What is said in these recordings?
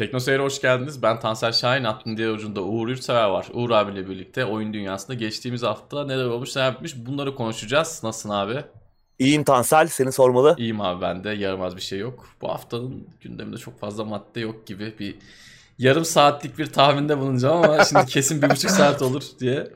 Tekno Seyir'e hoş geldiniz. Ben Tansel Şahin, aklın diğer ucunda Uğur Üçsever var. Uğur abiyle birlikte oyun dünyasında geçtiğimiz hafta neler olmuş, ne yapmış bunları konuşacağız. Nasılsın abi? İyiyim Tansel, seni sormalı. İyiyim abi, ben de yaramaz bir şey yok. Bu haftanın gündeminde çok fazla madde yok gibi bir yarım saatlik bir tahminde bulunacağım ama şimdi kesin 1,5 saat olur diye.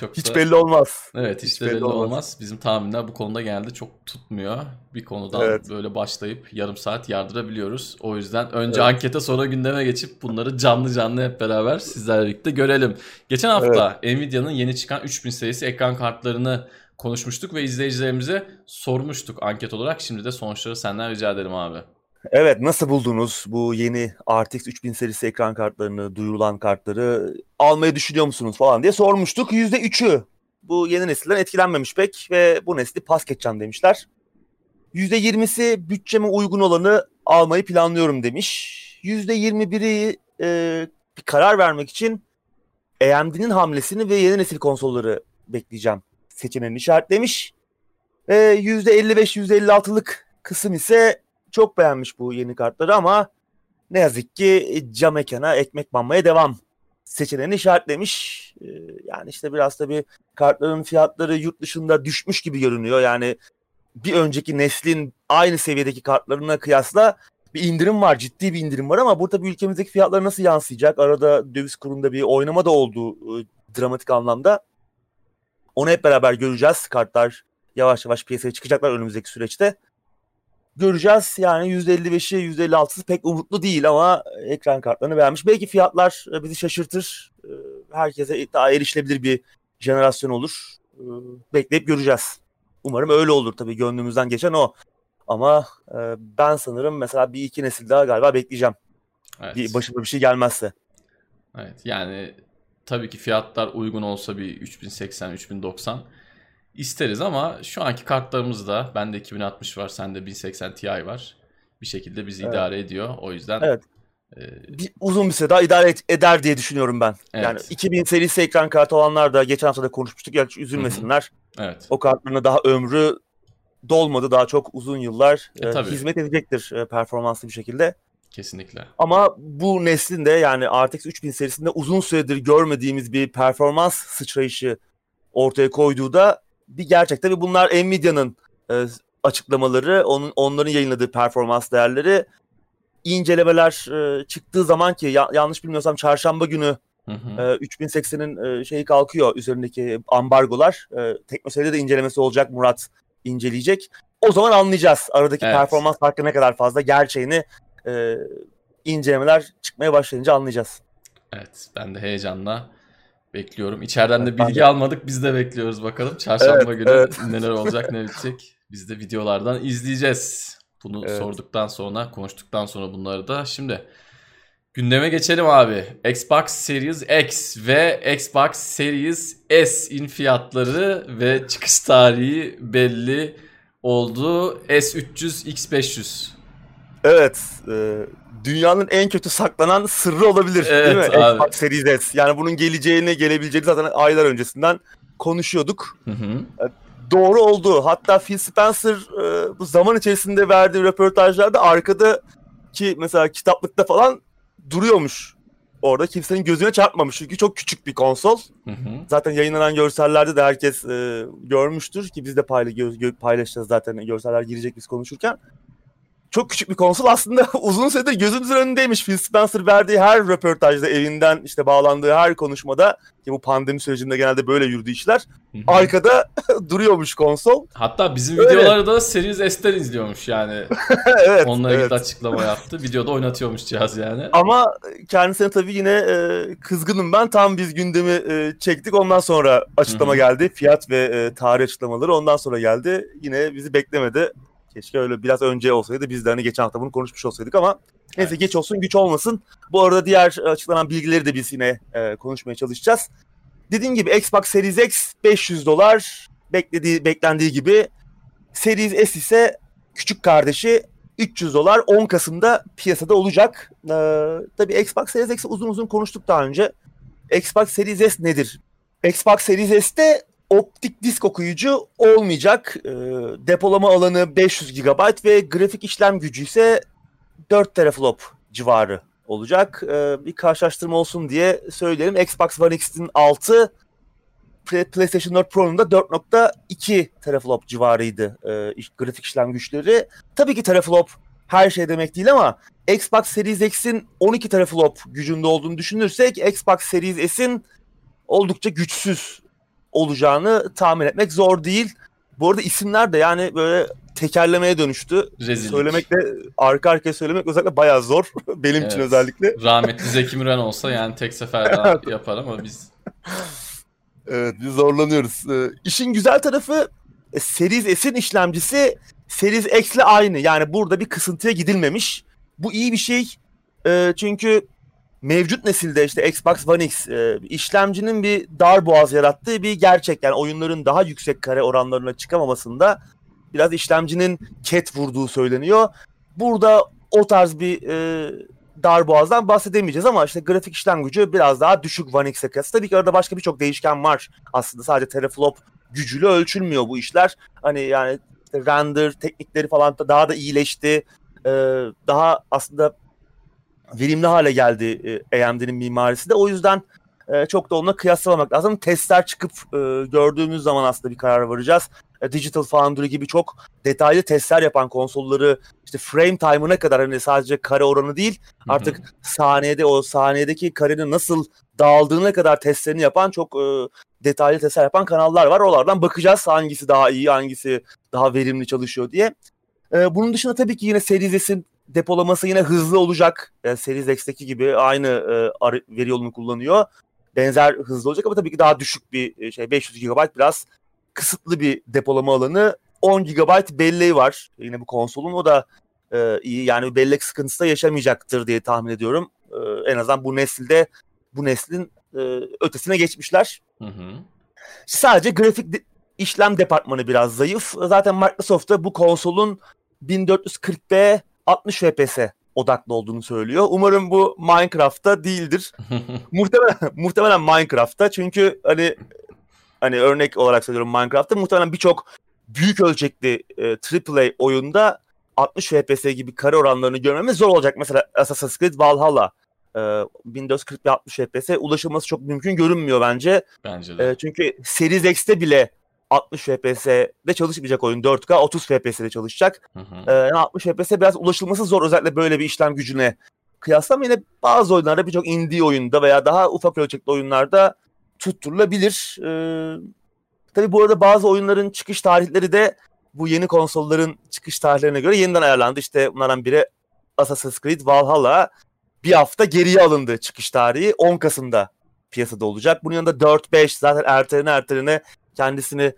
Çok hiç da... belli olmaz. Evet, hiç belli olmaz. Bizim tahminler bu konuda geldi çok tutmuyor. Bir konudan evet, böyle başlayıp yarım saat yardırabiliyoruz. O yüzden önce evet, ankete sonra gündeme geçip bunları canlı canlı hep beraber sizlerle birlikte görelim. Geçen hafta evet, Nvidia'nın yeni çıkan 3000 serisi ekran kartlarını konuşmuştuk ve izleyicilerimize sormuştuk anket olarak. Şimdi de sonuçları senden rica ederim abi. Evet, nasıl buldunuz bu yeni RTX 3000 serisi ekran kartlarını, duyurulan kartları almayı düşünüyor musunuz falan diye sormuştuk. %3'ü bu yeni nesilden etkilenmemiş pek ve bu nesli pas geçeceğim demişler. %20'si bütçeme uygun olanı almayı planlıyorum demiş. %21'i bir karar vermek için AMD'nin hamlesini ve yeni nesil konsolları bekleyeceğim seçeneğini işaretlemiş. %55-%56'lık kısım ise çok beğenmiş bu yeni kartları ama ne yazık ki cam ekana ekmek banmaya devam seçeneğini işaretlemiş. Yani işte biraz tabii kartların fiyatları yurt dışında düşmüş gibi görünüyor. Yani bir önceki neslin aynı seviyedeki kartlarına kıyasla bir indirim var, ciddi bir indirim var ama burada bir ülkemizdeki fiyatlar nasıl yansıyacak? Arada döviz kurunda bir oynama da oldu dramatik anlamda. Onu hep beraber göreceğiz. Kartlar yavaş yavaş piyasaya çıkacaklar önümüzdeki süreçte. Göreceğiz. Yani %55'i, %56'sı pek umutlu değil ama ekran kartlarını beğenmiş. Belki fiyatlar bizi şaşırtır. Herkese daha erişilebilir bir jenerasyon olur. Bekleyip göreceğiz. Umarım öyle olur tabii. Gönlümüzden geçen o. Ama ben sanırım mesela bir iki nesil daha galiba bekleyeceğim. Evet. Başıma bir şey gelmezse. Evet, yani tabii ki fiyatlar uygun olsa bir 3080, 3090... İsteriz ama şu anki kartlarımızda bende 2060 var, sende 1080 Ti var. Bir şekilde bizi evet, idare ediyor. O yüzden evet, uzun bir süre daha idare eder diye düşünüyorum ben. Evet. Yani 2000 serisi ekran kartı olanlar da geçen hafta da konuşmuştuk. Yani üzülmesinler. Evet. O kartlarına daha ömrü dolmadı. Daha çok uzun yıllar hizmet edecektir performanslı bir şekilde. Kesinlikle. Ama bu neslin de yani RTX 3000 serisinde uzun süredir görmediğimiz bir performans sıçrayışı ortaya koyduğu da bir gerçek. Tabii bunlar Nvidia'nın açıklamaları, onların yayınladığı performans değerleri. İncelemeler çıktığı zaman ki yanlış bilmiyorsam çarşamba günü 3080'in şeyi kalkıyor, üzerindeki ambargolar. Tekno Seyir'de de incelemesi olacak, Murat inceleyecek. O zaman anlayacağız aradaki evet, performans farkı ne kadar fazla, gerçeğini incelemeler çıkmaya başlayınca anlayacağız. Evet, ben de heyecanla bekliyorum. İçeriden de bilgi almadık. Biz de bekliyoruz bakalım. Çarşamba evet, günü evet, neler olacak, ne bitecek. Biz de videolardan izleyeceğiz. Bunu evet, sorduktan sonra, konuştuktan sonra bunları da. Şimdi gündeme geçelim abi. Xbox Series X ve Xbox Series S'in fiyatları ve çıkış tarihi belli oldu. S300, X500. Evet. Dünyanın en kötü saklanan sırrı olabilir evet, değil mi? Abi. Xbox Series S. Yani bunun gelebileceğini zaten aylar öncesinden konuşuyorduk. Doğru oldu. Hatta Phil Spencer bu zaman içerisinde verdiği röportajlarda arkadaki mesela kitaplıkta falan duruyormuş. Orada kimsenin gözüne çarpmamış. Çünkü çok küçük bir konsol. Zaten yayınlanan görsellerde de herkes görmüştür ki biz de paylaşacağız zaten. Görseller girecek biz konuşurken. Çok küçük bir konsol aslında uzun süredir gözümüzün önündeymiş. Phil Spencer verdiği her röportajda, evinden işte bağlandığı her konuşmada, ki bu pandemi sürecinde genelde böyle yürüdü işler, arkada duruyormuş konsol. Hatta bizim öyle videoları da Series S'ten izliyormuş yani. Evet, onunla ilgili evet, açıklama yaptı. Videoda oynatıyormuş cihaz yani. Ama kendisine tabii yine kızgınım ben. Tam biz gündemi çektik. Ondan sonra açıklama geldi. Fiyat ve tarih açıklamaları ondan sonra geldi. Yine bizi beklemedi. Keşke öyle biraz önce olsaydı, biz de hani geçen hafta bunu konuşmuş olsaydık ama neyse evet, geç olsun güç olmasın. Bu arada diğer açıklanan bilgileri de biz yine konuşmaya çalışacağız. Dediğim gibi Xbox Series X $500 beklendiği gibi. Series S ise küçük kardeşi $300 10 Kasım'da piyasada olacak. Tabii Xbox Series X'i uzun konuştuk daha önce. Xbox Series S nedir? Xbox Series S'te optik disk okuyucu olmayacak. Depolama alanı 500 GB ve grafik işlem gücü ise 4 teraflop civarı olacak. Bir karşılaştırma olsun diye söyleyelim. Xbox One X'in 6, PlayStation 4 Pro'nun da 4.2 teraflop civarıydı grafik işlem güçleri. Tabii ki teraflop her şey demek değil ama Xbox Series X'in 12 teraflop gücünde olduğunu düşünürsek Xbox Series S'in oldukça güçsüz olacağını tahmin etmek zor değil. Bu arada isimler de yani böyle tekerlemeye dönüştü. Rezillik. Söylemek de arka arkaya söylemek özellikle bayağı zor. Benim evet. için özellikle. Rahmetli Zeki Müren olsa yani tek seferde yapar ama biz... Evet biz zorlanıyoruz. İşin güzel tarafı Series S'in işlemcisi Series X'le aynı. Yani burada bir kısıntıya gidilmemiş. Bu iyi bir şey. Çünkü mevcut nesilde işte Xbox One X işlemcinin bir dar boğaz yarattığı bir gerçek. Yani oyunların daha yüksek kare oranlarına çıkamamasında biraz işlemcinin ket vurduğu söyleniyor. Burada o tarz bir dar boğazdan bahsedemeyeceğiz ama işte grafik işlem gücü biraz daha düşük One X'e kıyasla. Tabii ki arada başka birçok değişken var. Aslında sadece teraflop gücüyle ölçülmüyor bu işler. Hani yani işte render teknikleri falan da daha da iyileşti. Daha aslında verimli hale geldi AMD'nin mimarisi de. O yüzden çok da onunla kıyaslamamak lazım. Testler çıkıp gördüğümüz zaman aslında bir karar varacağız. Digital Foundry gibi çok detaylı testler yapan konsolları işte frame time'ına kadar hani sadece kare oranı değil artık saniyede o saniyedeki karenin nasıl dağıldığına kadar testlerini yapan çok detaylı testler yapan kanallar var. Oralardan bakacağız hangisi daha iyi, hangisi daha verimli çalışıyor diye. Bunun dışında tabii ki yine Series S'in depolaması yine hızlı olacak. Yani Series X'teki gibi aynı veri yolunu kullanıyor. Benzer hızlı olacak ama tabii ki daha düşük bir şey. 500 GB biraz kısıtlı bir depolama alanı. 10 GB belleği var. Yine bu konsolun o da iyi. Yani bellek sıkıntısı da yaşamayacaktır diye tahmin ediyorum. En azından bu nesilde bu neslin ötesine geçmişler. Hı hı. Sadece grafik işlem departmanı biraz zayıf. Zaten Microsoft da bu konsolun 1440p 60 FPS odaklı olduğunu söylüyor. Umarım bu Minecraft'ta değildir. muhtemelen Minecraft'ta çünkü hani örnek olarak söylüyorum Minecraft'ta muhtemelen birçok büyük ölçekli AAA oyunda 60 FPS gibi kare oranlarını görmemiz zor olacak. Mesela Assassin's Creed Valhalla 1440-60 FPS'e ulaşılması çok mümkün görünmüyor bence. Bence de. Çünkü Series X'te bile 60 FPS'de çalışmayacak oyun. 4K 30 FPS'de çalışacak. Yani 60 FPS biraz ulaşılması zor. Özellikle böyle bir işlem gücüne kıyasla ama yine bazı oyunlarda birçok indie oyunda veya daha ufak ölçekli oyunlarda tutturulabilir. Tabii bu arada bazı oyunların çıkış tarihleri de bu yeni konsolların çıkış tarihlerine göre yeniden ayarlandı. İşte bunlardan biri Assassin's Creed Valhalla bir hafta geriye alındı çıkış tarihi. 10 Kasım'da piyasada olacak. Bunun yanında 4-5 zaten ertelene kendisini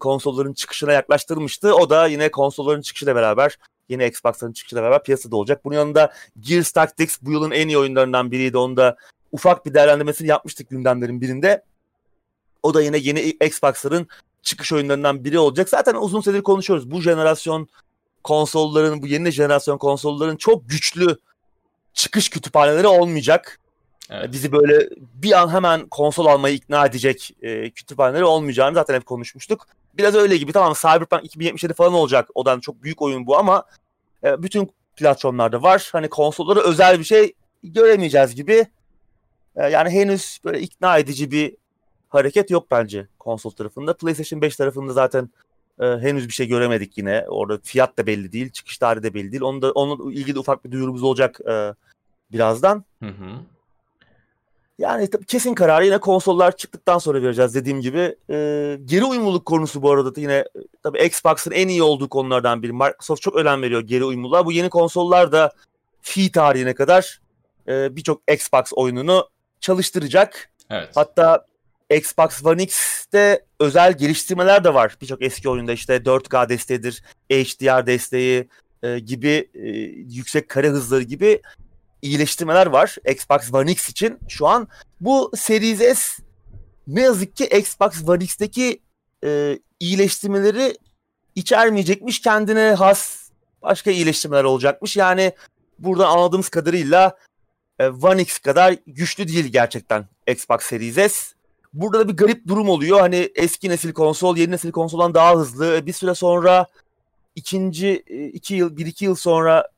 konsolların çıkışına yaklaştırmıştı. O da yine konsolların çıkışıyla beraber, yeni Xbox'ların çıkışıyla beraber piyasada olacak. Bunun yanında Gears Tactics bu yılın en iyi oyunlarından biriydi. Onu da ufak bir değerlendirmesini yapmıştık gündemlerin birinde. O da yine yeni Xbox'ların çıkış oyunlarından biri olacak. Zaten uzun süredir konuşuyoruz. Bu jenerasyon konsolların, bu yeni jenerasyon konsolların çok güçlü çıkış kütüphaneleri olmayacak. Evet. Bizi böyle bir an hemen konsol almayı ikna edecek kütüphaneleri olmayacağını zaten hep konuşmuştuk. Biraz öyle gibi tamam Cyberpunk 2077 falan olacak. O da çok büyük oyun bu ama bütün platformlarda var. Hani konsollara özel bir şey göremeyeceğiz gibi. Yani henüz böyle ikna edici bir hareket yok bence konsol tarafında. PlayStation 5 tarafında zaten henüz bir şey göremedik yine. Orada fiyat da belli değil, çıkış tarihi de belli değil. Onunla ilgili ufak bir duyurumuz olacak birazdan. Hı hı. Yani kesin kararı yine konsollar çıktıktan sonra vereceğiz dediğim gibi. Geri uyumluluk konusu bu arada da yine tabii Xbox'ın en iyi olduğu konulardan biri. Microsoft çok önem veriyor geri uyumluluğa. Bu yeni konsollar da fi tarihine kadar birçok Xbox oyununu çalıştıracak. Evet. Hatta Xbox One X'te özel geliştirmeler de var. Birçok eski oyunda işte 4K desteğidir, HDR desteği gibi yüksek kare hızları gibi iyileştirmeler var Xbox One X için şu an. Bu Series S ne yazık ki Xbox One X'teki iyileştirmeleri içermeyecekmiş. Kendine has başka iyileştirmeler olacakmış. Yani burada anladığımız kadarıyla One X kadar güçlü değil gerçekten Xbox Series S. Burada da bir garip durum oluyor. Hani eski nesil konsol, yeni nesil konsoldan daha hızlı. Bir süre sonra, 1-2 yıl sonra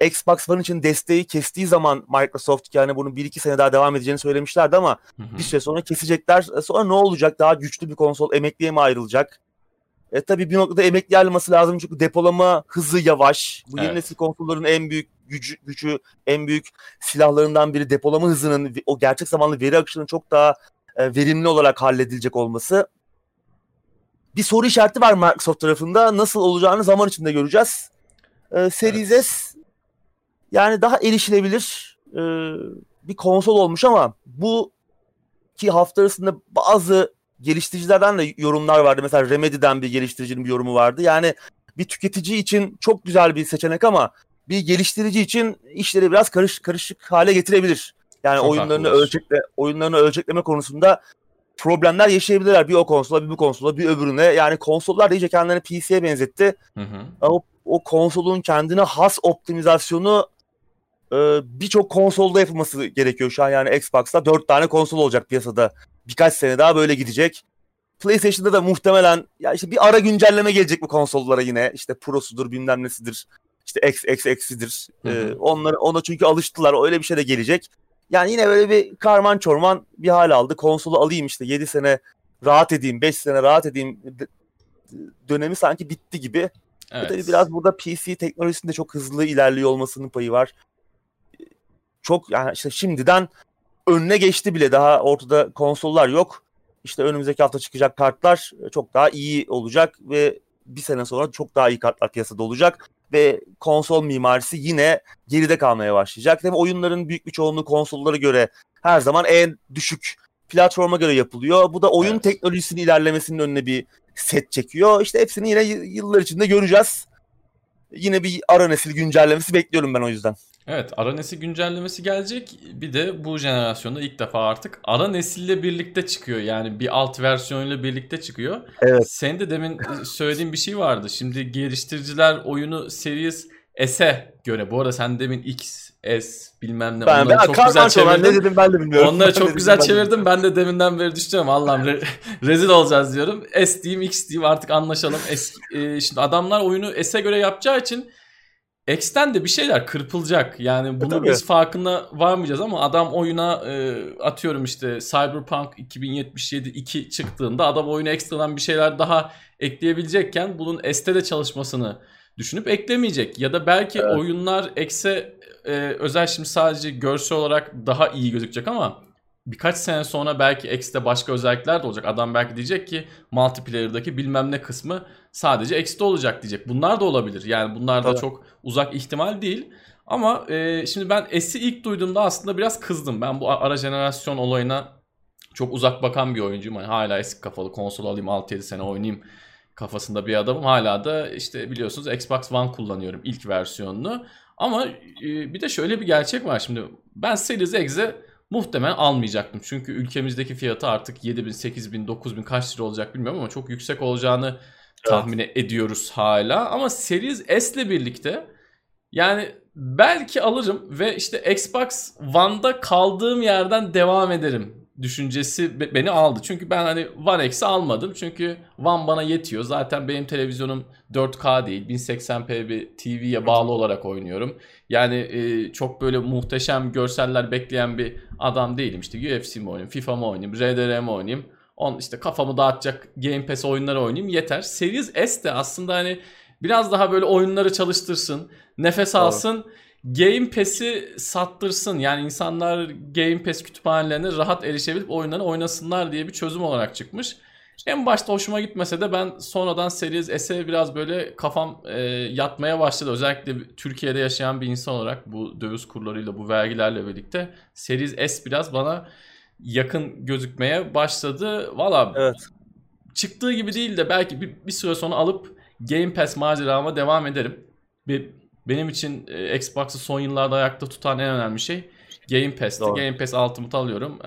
Xbox One için desteği kestiği zaman Microsoft, yani bunun 1-2 sene daha devam edeceğini söylemişlerdi ama bir süre sonra kesecekler. Sonra ne olacak? Daha güçlü bir konsol emekliye mi ayrılacak? Tabii bir noktada emekli ayrılması lazım çünkü depolama hızı yavaş. Bu yeni nesil konsolların en büyük gücü, en büyük silahlarından biri depolama hızının, o gerçek zamanlı veri akışının çok daha verimli olarak halledilecek olması. Bir soru işareti var Microsoft tarafında. Nasıl olacağını zaman içinde göreceğiz. Series S yani daha erişilebilir bir konsol olmuş ama bu ki hafta arasında bazı geliştiricilerden de yorumlar vardı. Mesela Remedy'den bir geliştiricinin bir yorumu vardı. Yani bir tüketici için çok güzel bir seçenek ama bir geliştirici için işleri biraz karışık hale getirebilir. Yani çok oyunlarını ölçekleme konusunda problemler yaşayabilirler. Bir o konsola, bir bu konsola, bir öbürüne. Yani konsollar iyice kendilerini PC'ye benzetti. O konsolun kendine has optimizasyonu birçok konsolda yapılması gerekiyor şu an. Yani Xbox'ta 4 tane konsol olacak piyasada. Birkaç sene daha böyle gidecek. PlayStation'da da muhtemelen ya işte bir ara güncelleme gelecek bu konsollara yine. İşte Pro'sudur, bilmem nesidir. İşte XXX'idir. Ona çünkü alıştılar. Öyle bir şey de gelecek. Yani yine böyle bir karman çorman bir hal aldı. Konsolu alayım işte 7 sene rahat edeyim, 5 sene rahat edeyim dönemi sanki bitti gibi. Evet. Tabii biraz burada PC teknolojisinde çok hızlı ilerliyor olmasının payı var. Çok yani işte şimdiden önüne geçti bile, daha ortada konsollar yok. İşte önümüzdeki hafta çıkacak kartlar çok daha iyi olacak ve bir sene sonra çok daha iyi kartlar piyasada olacak. Ve konsol mimarisi yine geride kalmaya başlayacak. Tabii oyunların büyük bir çoğunluğu konsollara göre her zaman en düşük platforma göre yapılıyor. Bu da oyun teknolojisinin ilerlemesinin önüne bir set çekiyor. İşte hepsini yine yıllar içinde göreceğiz. Yine bir ara nesil güncellemesi bekliyorum ben o yüzden. Evet, ara nesil güncellemesi gelecek. Bir de bu jenerasyonda ilk defa artık ara nesille birlikte çıkıyor. Yani bir alt versiyonuyla birlikte çıkıyor. Evet. Senin de demin söylediğin bir şey vardı. Şimdi geliştiriciler oyunu Series S'e göre. Bu arada sen demin X, S bilmem ne. Ben çok güzel çevirdim. Ne dedim ben de bilmiyorum. Onları çok güzel çevirdim. Ben de deminden beri düşünüyorum. Allah'ım rezil olacağız diyorum. S diyeyim, X diyeyim, artık anlaşalım. Şimdi adamlar oyunu S'e göre yapacağı için X'ten de bir şeyler kırpılacak. Yani bunu biz farkına varmayacağız ama adam oyuna atıyorum işte Cyberpunk 2077 2 çıktığında adam oyuna ekstradan bir şeyler daha ekleyebilecekken bunun S'te de çalışmasını düşünüp eklemeyecek. Ya da belki oyunlar X'e özel şimdi sadece görsel olarak daha iyi gözükecek ama birkaç sene sonra belki X'te başka özellikler de olacak. Adam belki diyecek ki multiplayer'daki bilmem ne kısmı sadece X'te olacak diyecek. Bunlar da olabilir. Yani bunlar da çok uzak ihtimal değil. Ama şimdi ben S'i ilk duyduğumda aslında biraz kızdım. Ben bu ara jenerasyon olayına çok uzak bakan bir oyuncuyum. Yani hala eski kafalı, konsol alayım 6-7 sene oynayayım kafasında bir adamım. Hala da işte biliyorsunuz Xbox One kullanıyorum ilk versiyonunu. Ama bir de şöyle bir gerçek var şimdi. Ben Series X'e muhtemelen almayacaktım. Çünkü ülkemizdeki fiyatı artık 7000, 8000, 9000 kaç lira olacak bilmiyorum ama çok yüksek olacağını tahmin ediyoruz hala. Ama Series S'le birlikte yani belki alırım ve işte Xbox One'da kaldığım yerden devam ederim düşüncesi beni aldı. Çünkü ben hani One X'i almadım. Çünkü One bana yetiyor. Zaten benim televizyonum 4K değil. 1080p bir TV'ye bağlı olarak oynuyorum. Yani çok böyle muhteşem görseller bekleyen bir adam değilim. İşte UFC mi oynayayım, FIFA mı oynayayım, RDR mi oynayayım? İşte kafamı dağıtacak Game Pass oyunları oynayayım yeter. Series S de aslında hani biraz daha böyle oyunları çalıştırsın, nefes alsın. Game Pass'i sattırsın. Yani insanlar Game Pass kütüphanelerine rahat erişebilip oyunlarını oynasınlar diye bir çözüm olarak çıkmış. En başta hoşuma gitmese de ben sonradan Series S'e biraz böyle kafam yatmaya başladı. Özellikle Türkiye'de yaşayan bir insan olarak bu döviz kurlarıyla, bu vergilerle birlikte Series S biraz bana yakın gözükmeye başladı. Valla çıktığı gibi değil de belki bir süre sonra alıp Game Pass macerama devam ederim. Benim için Xbox'ı son yıllarda ayakta tutan en önemli şey Game Pass'ti. Game Pass Ultimate alıyorum.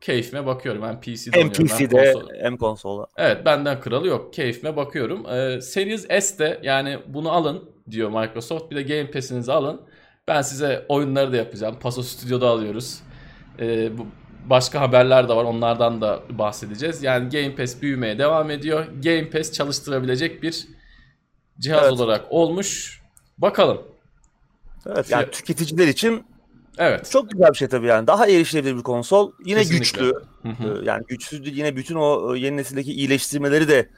Keyfime bakıyorum. Ben PC'de oynuyorum. Hem PC'de hem konsolda. Evet, benden kralı yok. Keyfime bakıyorum. Series S de yani bunu alın diyor Microsoft. Bir de Game Pass'inizi alın. Ben size oyunları da yapacağım. Paso Studio'da alıyoruz. Başka haberler de var. Onlardan da bahsedeceğiz. Yani Game Pass büyümeye devam ediyor. Game Pass çalıştırabilecek bir cihaz olarak olmuş. Bakalım. Evet, yani tüketiciler için evet, çok güzel bir şey tabii yani. Daha erişilebilir bir konsol. Yine kesinlikle güçlü. Hı-hı. Yani güçsüz yine bütün o yeni nesildeki iyileştirmeleri de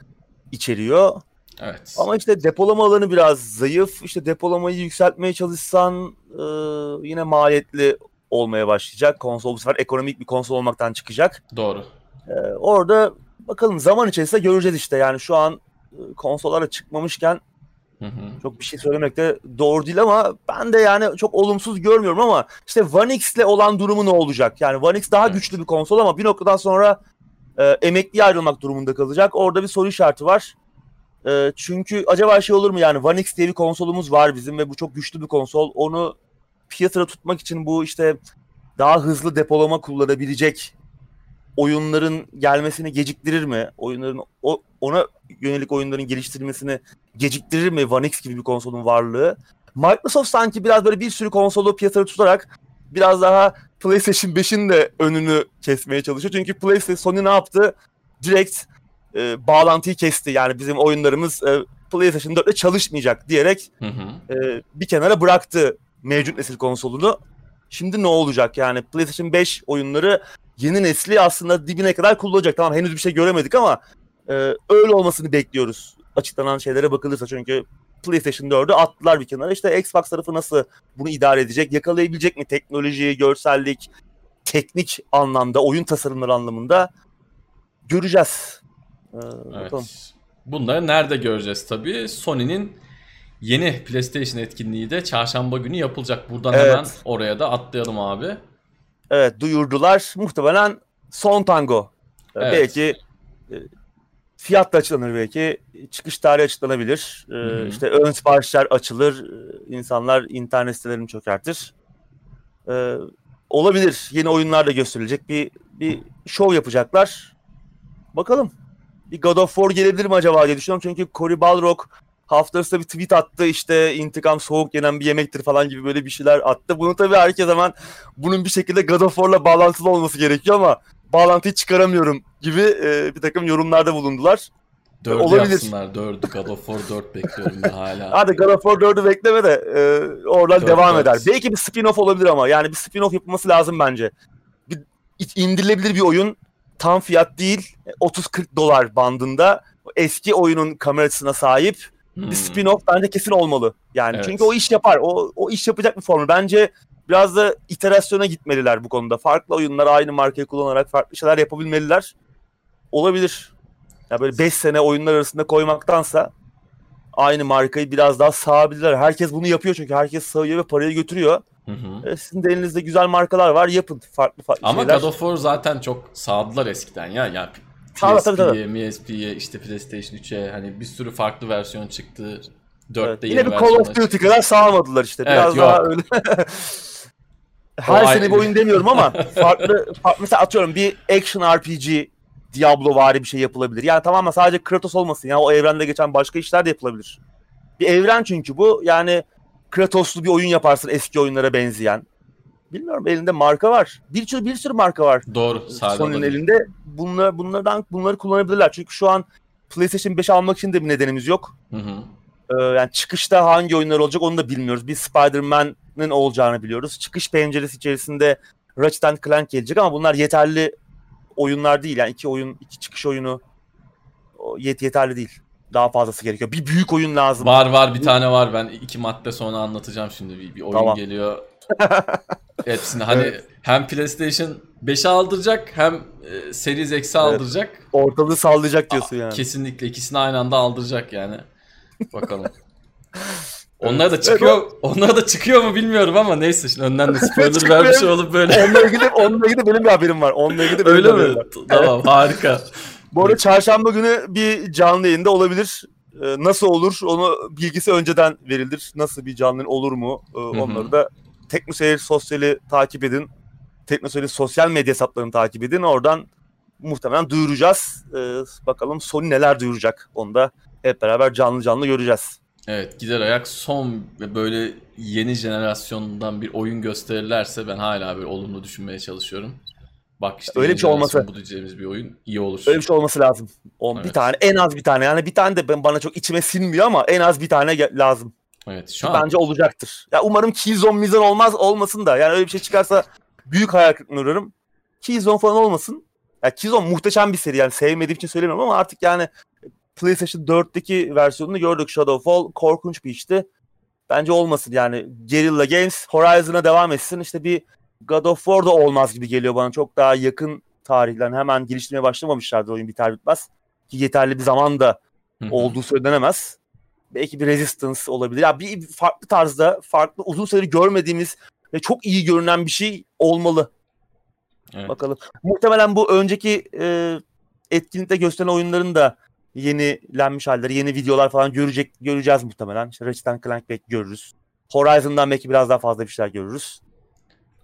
içeriyor. Evet. Ama işte depolama alanı biraz zayıf. İşte depolamayı yükseltmeye çalışsan yine maliyetli olmaya başlayacak. Konsol bu sefer ekonomik bir konsol olmaktan çıkacak. Doğru. Orada bakalım zaman içerisinde göreceğiz işte. Yani şu an konsollara çıkmamışken hı-hı, çok bir şey söylemek de doğru değil ama ben de yani çok olumsuz görmüyorum ama işte One X'le olan durumu ne olacak? Yani One X daha hı, güçlü bir konsol ama bir noktadan sonra emekliye ayrılmak durumunda kalacak. Orada bir soru işareti var. Çünkü acaba şey olur mu yani One X diye bir konsolumuz var bizim ve bu çok güçlü bir konsol. Onu piyasada tutmak için bu işte daha hızlı depolama kullanabilecek oyunların gelmesini geciktirir mi? Oyunların ona yönelik oyunların geliştirilmesini geciktirir mi One X gibi bir konsolun varlığı? Microsoft sanki biraz böyle bir sürü konsolu piyasada tutarak biraz daha PlayStation 5'in de önünü kesmeye çalışıyor. Çünkü PlayStation Sony ne yaptı? Direkt bağlantıyı kesti. Yani bizim oyunlarımız PlayStation 4'le çalışmayacak diyerek hı hı, bir kenara bıraktı mevcut nesil konsolunu. Şimdi ne olacak? Yani PlayStation 5 oyunları yeni nesli aslında dibine kadar kullanacak. Tamam henüz bir şey göremedik ama öyle olmasını bekliyoruz. Açıklanan şeylere bakılırsa çünkü PlayStation 4'ü attılar bir kenara. İşte Xbox tarafı nasıl bunu idare edecek? Yakalayabilecek mi teknolojiyi, görsellik, teknik anlamda, oyun tasarımları anlamında? Göreceğiz. Evet. Bunları nerede göreceğiz tabii? Sony'nin yeni PlayStation etkinliği de çarşamba günü yapılacak. Buradan evet, hemen oraya da atlayalım abi. Evet, duyurdular. Muhtemelen Son Tango. Evet. Belki fiyat da açılanır belki. Çıkış tarihi açıklanabilir. İşte ön siparişler açılır. İnsanlar internet sitelerini çökertir. Olabilir. Yeni oyunlar da gösterilecek. Bir show yapacaklar. Bakalım. Bir God of War gelebilir mi acaba diye düşünüyorum. Çünkü Cory Balrog hafta arasında bir tweet attı. İşte intikam soğuk yenen bir yemektir falan gibi böyle bir şeyler attı. Bunu tabii herkes hemen bunun bir şekilde God of War'la bağlantılı olması gerekiyor ama bağlantıyı çıkaramıyorum gibi bir takım yorumlarda bulundular. 4'ü olabilir. Yapsınlar. 4'ü God of War 4 bekliyorum da hala. Hadi God of War 4'ü bekleme de oradan 4, devam 4. eder. Belki bir spin-off olabilir ama yani bir spin-off yapılması lazım bence. Bir indirilebilir bir oyun. Tam fiyat değil, $30-40 bandında eski oyunun kamera açısına sahip bir spin-off bence kesin olmalı. Yani evet, çünkü o iş yapar, o iş yapacak bir formül. Bence biraz da iterasyona gitmeliler bu konuda. Farklı oyunlar aynı markayı kullanarak farklı şeyler yapabilmeliler. Olabilir. Ya böyle 5 sene oyunlar arasında koymaktansa aynı markayı biraz daha sağabilirler. Herkes bunu yapıyor çünkü herkes sağıyor ve parayı götürüyor. Hı hı. Sizin de elinizde güzel markalar var, yapın farklı ama şeyler. Ama God of War zaten çok sağdılar eskiden ya. Yani PSP'ye, MSP'ye, işte PlayStation 3'e hani bir sürü farklı versiyon çıktı. 4'te evet, yine bir Call of Duty kadar sağlamadılar işte. Biraz evet, daha öyle. Her sene bir oyun demiyorum ama farklı mesela atıyorum bir action RPG Diablovari bir şey yapılabilir. Yani tamamen sadece Kratos olmasın ya, yani o evrende geçen başka işler de yapılabilir. Bir evren çünkü bu yani. Kratos'lu bir oyun yaparsın eski oyunlara benzeyen. Bilmiyorum, elinde marka var. Bir sürü marka var. Doğru. Sony'nin elinde. Bunları kullanabilirler. Çünkü şu an PlayStation 5 almak için de bir nedenimiz yok. Hı hı. Yani çıkışta hangi oyunlar olacak onu da bilmiyoruz. Bir Spider-Man'ın olacağını biliyoruz. Çıkış penceresi içerisinde Ratchet & Clank gelecek ama bunlar yeterli oyunlar değil. Yani iki çıkış oyunu yeterli değil. Daha fazlası gerekiyor. Bir büyük oyun lazım. Var bir tane var. Ben 2 madde sonra anlatacağım şimdi. Bir oyun tamam, geliyor. Hepsini hani evet, hem PlayStation 5'e aldıracak hem Series X'e evet, aldıracak. Ortalığı sallayacak diyorsun yani. Kesinlikle ikisini aynı anda aldıracak yani. Bakalım. Onlara da çıkıyor mu bilmiyorum ama neyse şimdi önden de spoiler vermiş olup böyle. Onunla ilgili benim bir haberim var. Öyle mi? Tamam, harika. Bu arada çarşamba günü bir canlı yayında olabilir. Nasıl olur? Onu bilgisi önceden verilir. Nasıl bir canlı olur mu? Onları da Tekno Seyir sosyali takip edin. Tekno Seyir sosyal medya hesaplarını takip edin. Oradan muhtemelen duyuracağız. Bakalım Sony neler duyuracak? Onu da hep beraber canlı göreceğiz. Evet, gider ayak son ve böyle yeni jenerasyondan bir oyun gösterirlerse ben hala bir olumlu düşünmeye çalışıyorum. Bak işte öyle bir şey olması, bu diyeceğimiz bir oyun iyi olur. Öyle bir şey olması lazım. Evet. Bir tane, en az bir tane. Yani bir tane de bana çok içime sinmiyor ama en az bir tane lazım. Evet, şu an bence olacaktır. Ya umarım Killzone mizan olmasın da. Yani öyle bir şey çıkarsa büyük hayal kırıklığına uğrarım. Killzone falan olmasın. Ya Killzone muhteşem bir seri. Yani sevmediğim için söylemiyorum ama artık yani PlayStation 4'teki versiyonunu gördük. Shadowfall korkunç bir işti. Bence olmasın yani. Guerrilla Games Horizon'a devam etsin. İşte bir God of War da olmaz gibi geliyor bana. Çok daha yakın tarihlerden hemen geliştirmeye başlamamışlardı oyun biter bitmez. Ki yeterli bir zaman da olduğu söylenemez. Belki bir Resistance olabilir. Ya bir farklı tarzda, farklı uzun süre görmediğimiz ve çok iyi görünen bir şey olmalı. Evet. Bakalım. Muhtemelen bu önceki etkinlikte gösteren oyunların da yenilenmiş halleri, yeni videolar falan göreceğiz muhtemelen. İşte Ratchet & Clank belki görürüz. Horizon'dan belki biraz daha fazla bir şeyler görürüz.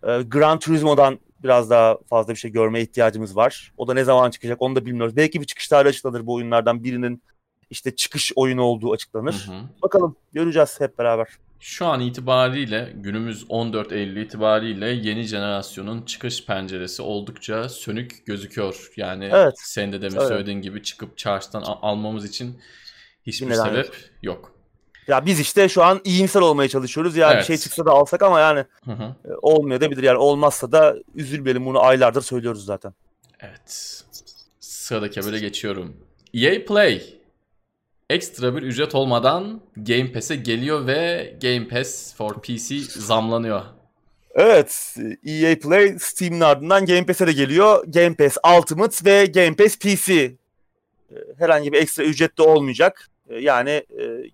Gran Turismo'dan biraz daha fazla bir şey görmeye ihtiyacımız var. O da ne zaman çıkacak onu da bilmiyoruz. Belki bir çıkış tarihi açıklanır bu oyunlardan birinin. İşte çıkış oyunu olduğu açıklanır. Bakalım göreceğiz hep beraber. Şu an itibariyle günümüz 14 Eylül itibariyle yeni jenerasyonun çıkış penceresi oldukça sönük gözüküyor. Yani evet, sen de demin söylediğin gibi çıkıp çarşıdan almamız için hiçbir sebep yok. Ya biz işte şu an iyimser olmaya çalışıyoruz. Yani bir şey çıksa da alsak ama yani olmuyor da bilir. Yani olmazsa da üzülmeyelim, bunu aylardır söylüyoruz zaten. Evet. Sıradaki böyle geçiyorum. EA Play ekstra bir ücret olmadan Game Pass'e geliyor ve Game Pass for PC zamlanıyor. Evet, EA Play Steam'in ardından Game Pass'e de geliyor. Game Pass Ultimate ve Game Pass PC. Herhangi bir ekstra ücret de olmayacak. Yani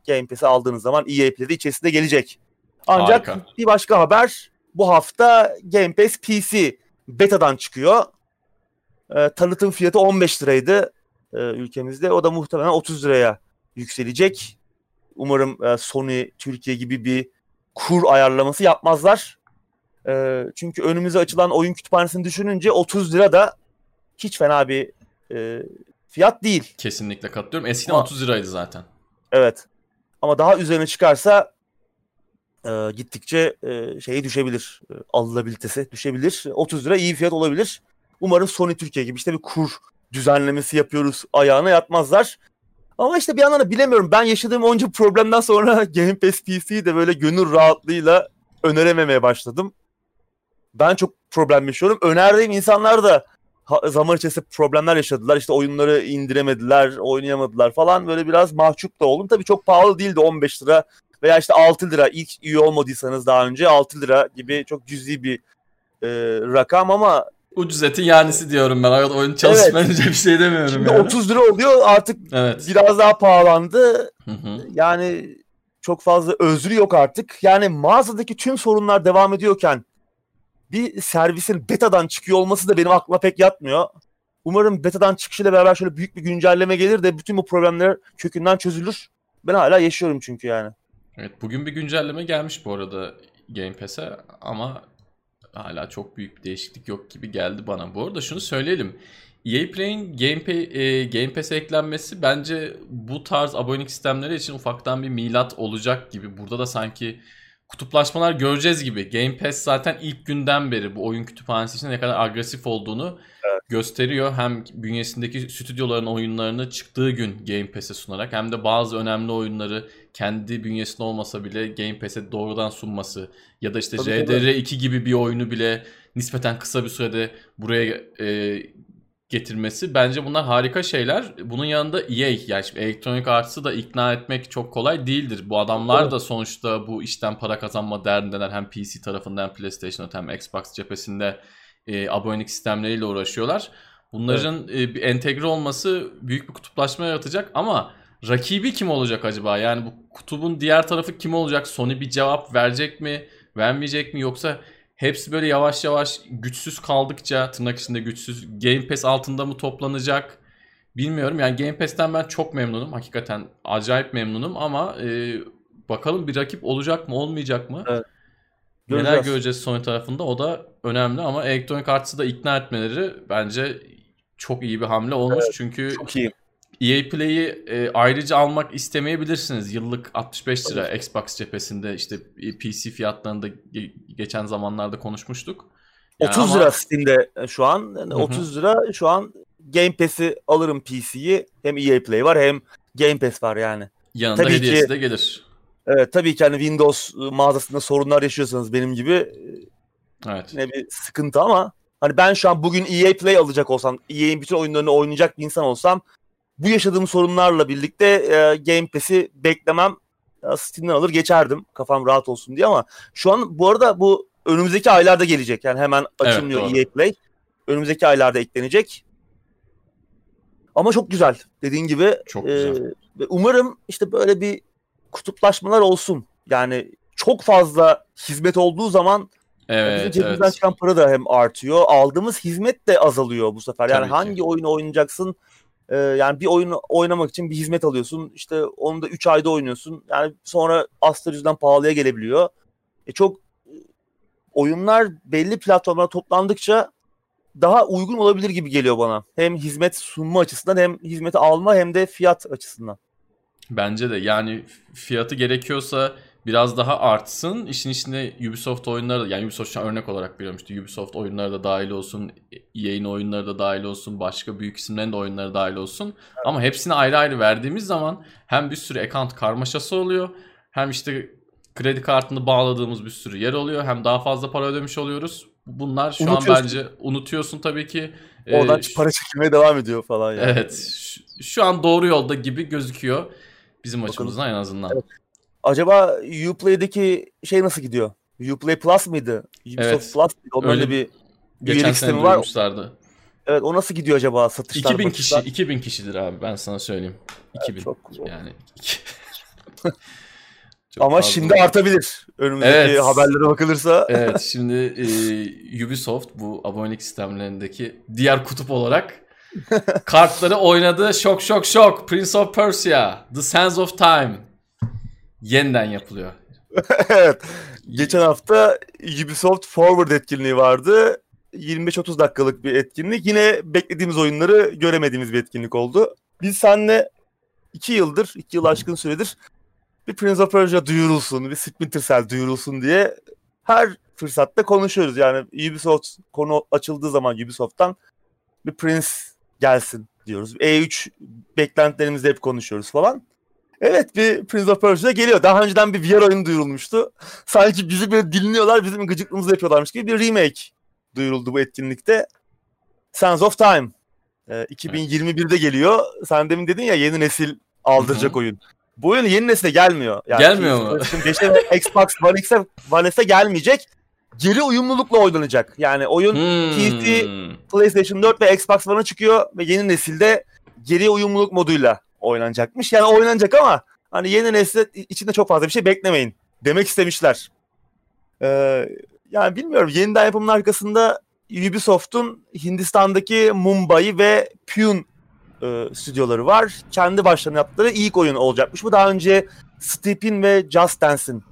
Game Pass'i aldığınız zaman EA Play'de içerisinde gelecek. Ancak bir başka haber, bu hafta Game Pass PC betadan çıkıyor. Tanıtım fiyatı 15 liraydı ülkemizde. O da muhtemelen 30 liraya yükselecek. Umarım Sony Türkiye gibi bir kur ayarlaması yapmazlar. Çünkü önümüze açılan oyun kütüphanesini düşününce 30 lira da hiç fena bir fiyat değil. Kesinlikle katılıyorum. Eskiden 30 liraydı zaten. Evet. Ama daha üzerine çıkarsa gittikçe şeyi düşebilir. Alınabilitesi düşebilir. 30 lira iyi fiyat olabilir. Umarım Sony Türkiye gibi işte bir kur düzenlemesi yapıyoruz ayağına yatmazlar. Ama işte bir yandan da bilemiyorum. Ben yaşadığım onca problemden sonra Game Pass PC'yi de böyle gönül rahatlığıyla önerememeye başladım. Ben çok problem yaşıyorum. Önerdiğim insanlar da zaman içerisinde problemler yaşadılar. İşte oyunları indiremediler, oynayamadılar falan. Böyle biraz mahcup da oldum. Tabii çok pahalı değildi 15 lira veya işte 6 lira. İlk üye olmadıysanız daha önce 6 lira gibi çok cüzi bir rakam ama ucuz etin yanisi diyorum ben. Oyun çalışmayınca bir şey demiyorum. Şimdi yani 30 lira oluyor artık, biraz daha pahalandı. Yani çok fazla özrü yok artık. Yani mağazadaki tüm sorunlar devam ediyorken bir servisin betadan çıkıyor olması da benim aklıma pek yatmıyor. Umarım betadan çıkışıyla beraber şöyle büyük bir güncelleme gelir de bütün bu problemler kökünden çözülür. Ben hala yaşıyorum çünkü yani. Evet, bugün bir güncelleme gelmiş bu arada Game Pass'e ama hala çok büyük bir değişiklik yok gibi geldi bana. Bu arada şunu söyleyelim. EA Play'in Game Pass'e eklenmesi bence bu tarz abonelik sistemleri için ufaktan bir milat olacak gibi. Burada da sanki kutuplaşmalar göreceğiz gibi. Game Pass zaten ilk günden beri bu oyun kütüphanesi için ne kadar agresif olduğunu gösteriyor. Hem bünyesindeki stüdyoların oyunlarını çıktığı gün Game Pass'e sunarak hem de bazı önemli oyunları kendi bünyesinde olmasa bile Game Pass'e doğrudan sunması ya da işte RDR2 gibi bir oyunu bile nispeten kısa bir sürede buraya getirmesi, bence bunlar harika şeyler. Bunun yanında EA, yani Electronic Arts'ı da ikna etmek çok kolay değildir. Bu adamlar da sonuçta bu işten para kazanma derdindeler. Hem PC tarafından hem PlayStation'da hem Xbox cephesinde abonelik sistemleriyle uğraşıyorlar. Bunların bir entegre olması büyük bir kutuplaşma yaratacak ama rakibi kim olacak acaba? Yani bu kutubun diğer tarafı kim olacak? Sony bir cevap verecek mi, vermeyecek mi, yoksa hepsi böyle yavaş yavaş güçsüz kaldıkça, tırnak içinde güçsüz, Game Pass altında mı toplanacak bilmiyorum. Yani Game Pass'ten ben çok memnunum. Hakikaten acayip memnunum ama bakalım bir rakip olacak mı olmayacak mı? Evet. Neler göreceğiz Sony tarafında, o da önemli ama Electronic Arts'ı da ikna etmeleri bence çok iyi bir hamle olmuş. Evet, çünkü EA Play'i ayrıca almak istemeyebilirsiniz. Yıllık 65 lira Xbox cephesinde, işte PC fiyatlarında geçen zamanlarda konuşmuştuk. Yani 30 lira Steam'de şu an. Yani 30 lira şu an. Game Pass'i alırım PC'yi. Hem EA Play var hem Game Pass var yani. Yanında hediyesi de gelir. Evet, tabii ki hani Windows mağazasında sorunlar yaşıyorsanız benim gibi, evet, yine bir sıkıntı ama hani ben şu an bugün EA Play alacak olsam, EA'nin bütün oyunlarını oynayacak bir insan olsam, bu yaşadığım sorunlarla birlikte Game Pass'i beklemem, Steam'den alır geçerdim kafam rahat olsun diye. Ama şu an bu arada bu önümüzdeki aylarda gelecek. Yani hemen açılmıyor, evet, EA Play. Önümüzdeki aylarda eklenecek. Ama çok güzel. Dediğin gibi. Çok güzel. Umarım işte böyle bir kutuplaşmalar olsun. Yani çok fazla hizmet olduğu zaman evet, cebimizden evet, çıkan para da hem artıyor. Aldığımız hizmet de azalıyor bu sefer. Yani tabii hangi ki oyunu oynayacaksın? Yani bir oyun oynamak için bir hizmet alıyorsun. İşte onu da 3 ayda oynuyorsun. Yani sonra asla yüzden pahalıya gelebiliyor. Çok oyunlar belli platformlara toplandıkça daha uygun olabilir gibi geliyor bana. Hem hizmet sunma açısından, hem hizmeti alma, hem de fiyat açısından. Bence de yani fiyatı gerekiyorsa biraz daha artsın. İşin içine Ubisoft oyunları da, yani Ubisoft örnek olarak biliyorum işte, Ubisoft oyunları da dahil olsun, EA'nin oyunları da dahil olsun, başka büyük isimlerin de oyunları dahil olsun. Evet. Ama hepsini ayrı ayrı verdiğimiz zaman hem bir sürü account karmaşası oluyor, hem işte kredi kartını bağladığımız bir sürü yer oluyor, hem daha fazla para ödemiş oluyoruz. Bunlar şu an bence unutuyorsun tabii ki. Oradan para çekilmeye devam ediyor falan yani. Evet. Şu an doğru yolda gibi gözüküyor bizim açımızdan en azından. Evet. Acaba Uplay'deki şey nasıl gidiyor? Uplay Plus mıydı? Ubisoft evet, Plus mıydı? Onun öyle bir üyelik sistemi var. Evet, o nasıl gidiyor acaba satışlar? 2000 bakışlar? Kişi, 2000 kişidir abi, ben sana söyleyeyim. 2000. Evet, çok güzel. Yani çok ama fazla. Şimdi artabilir. Önümüzdeki evet, haberlere bakılırsa. Evet, şimdi Ubisoft bu abonelik sistemlerindeki diğer kutup olarak kartları oynadı. Şok şok şok. Prince of Persia: The Sands of Time yeniden yapılıyor. Evet. Geçen hafta Ubisoft Forward etkinliği vardı. 25-30 dakikalık bir etkinlik. Yine beklediğimiz oyunları göremediğimiz bir etkinlik oldu. Biz seninle 2 yıl aşkın süredir bir Prince of Persia duyurulsun, bir Splinter Cell duyurulsun diye her fırsatta konuşuyoruz. Yani Ubisoft konu açıldığı zaman Ubisoft'tan bir Prince gelsin diyoruz. E3 beklentilerimizi hep konuşuyoruz falan. Evet, bir Prince of Persia geliyor. Daha önceden bir VR oyunu duyurulmuştu. Sanki bizi böyle dinliyorlar, bizim gıcıklığımızı yapıyorlarmış gibi bir remake duyuruldu bu etkinlikte. Sands of Time. 2021'de geliyor. Sen demin dedin ya, yeni nesil aldıracak oyun. Bu oyun yeni nesile gelmiyor. Yani gelmiyor mu? Xbox One X'e gelmeyecek. Geri uyumlulukla oynanacak. Yani oyun PC, PlayStation 4 ve Xbox One'a çıkıyor ve yeni nesilde geri uyumluluk moduyla oynanacakmış. Yani oynanacak ama hani yeni nesil içinde çok fazla bir şey beklemeyin demek istemişler. Yani bilmiyorum, yeniden yapımın arkasında Ubisoft'un Hindistan'daki Mumbai ve Pune stüdyoları var. Kendi başlarına yaptıkları ilk oyun olacakmış. Bu daha önce Step'in ve Just Dance'in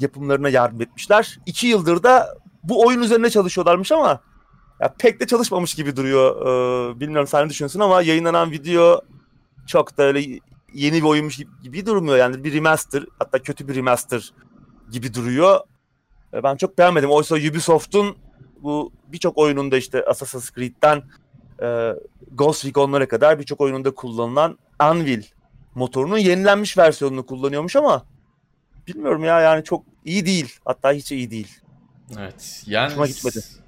yapımlarına yardım etmişler. 2 yıldır da bu oyun üzerine çalışıyorlarmış ama ya pek de çalışmamış gibi duruyor. Bilmiyorum sen ne düşünüyorsun ama yayınlanan video çok da öyle yeni bir oyunmuş gibi durmuyor. Yani bir remaster, hatta kötü bir remaster gibi duruyor. Ben çok beğenmedim. Oysa Ubisoft'un bu birçok oyununda işte Assassin's Creed'den Ghost Recon'lara kadar birçok oyununda kullanılan Anvil motorunun yenilenmiş versiyonunu kullanıyormuş ama bilmiyorum ya, yani çok iyi değil. Hatta hiç iyi değil. Evet. Yani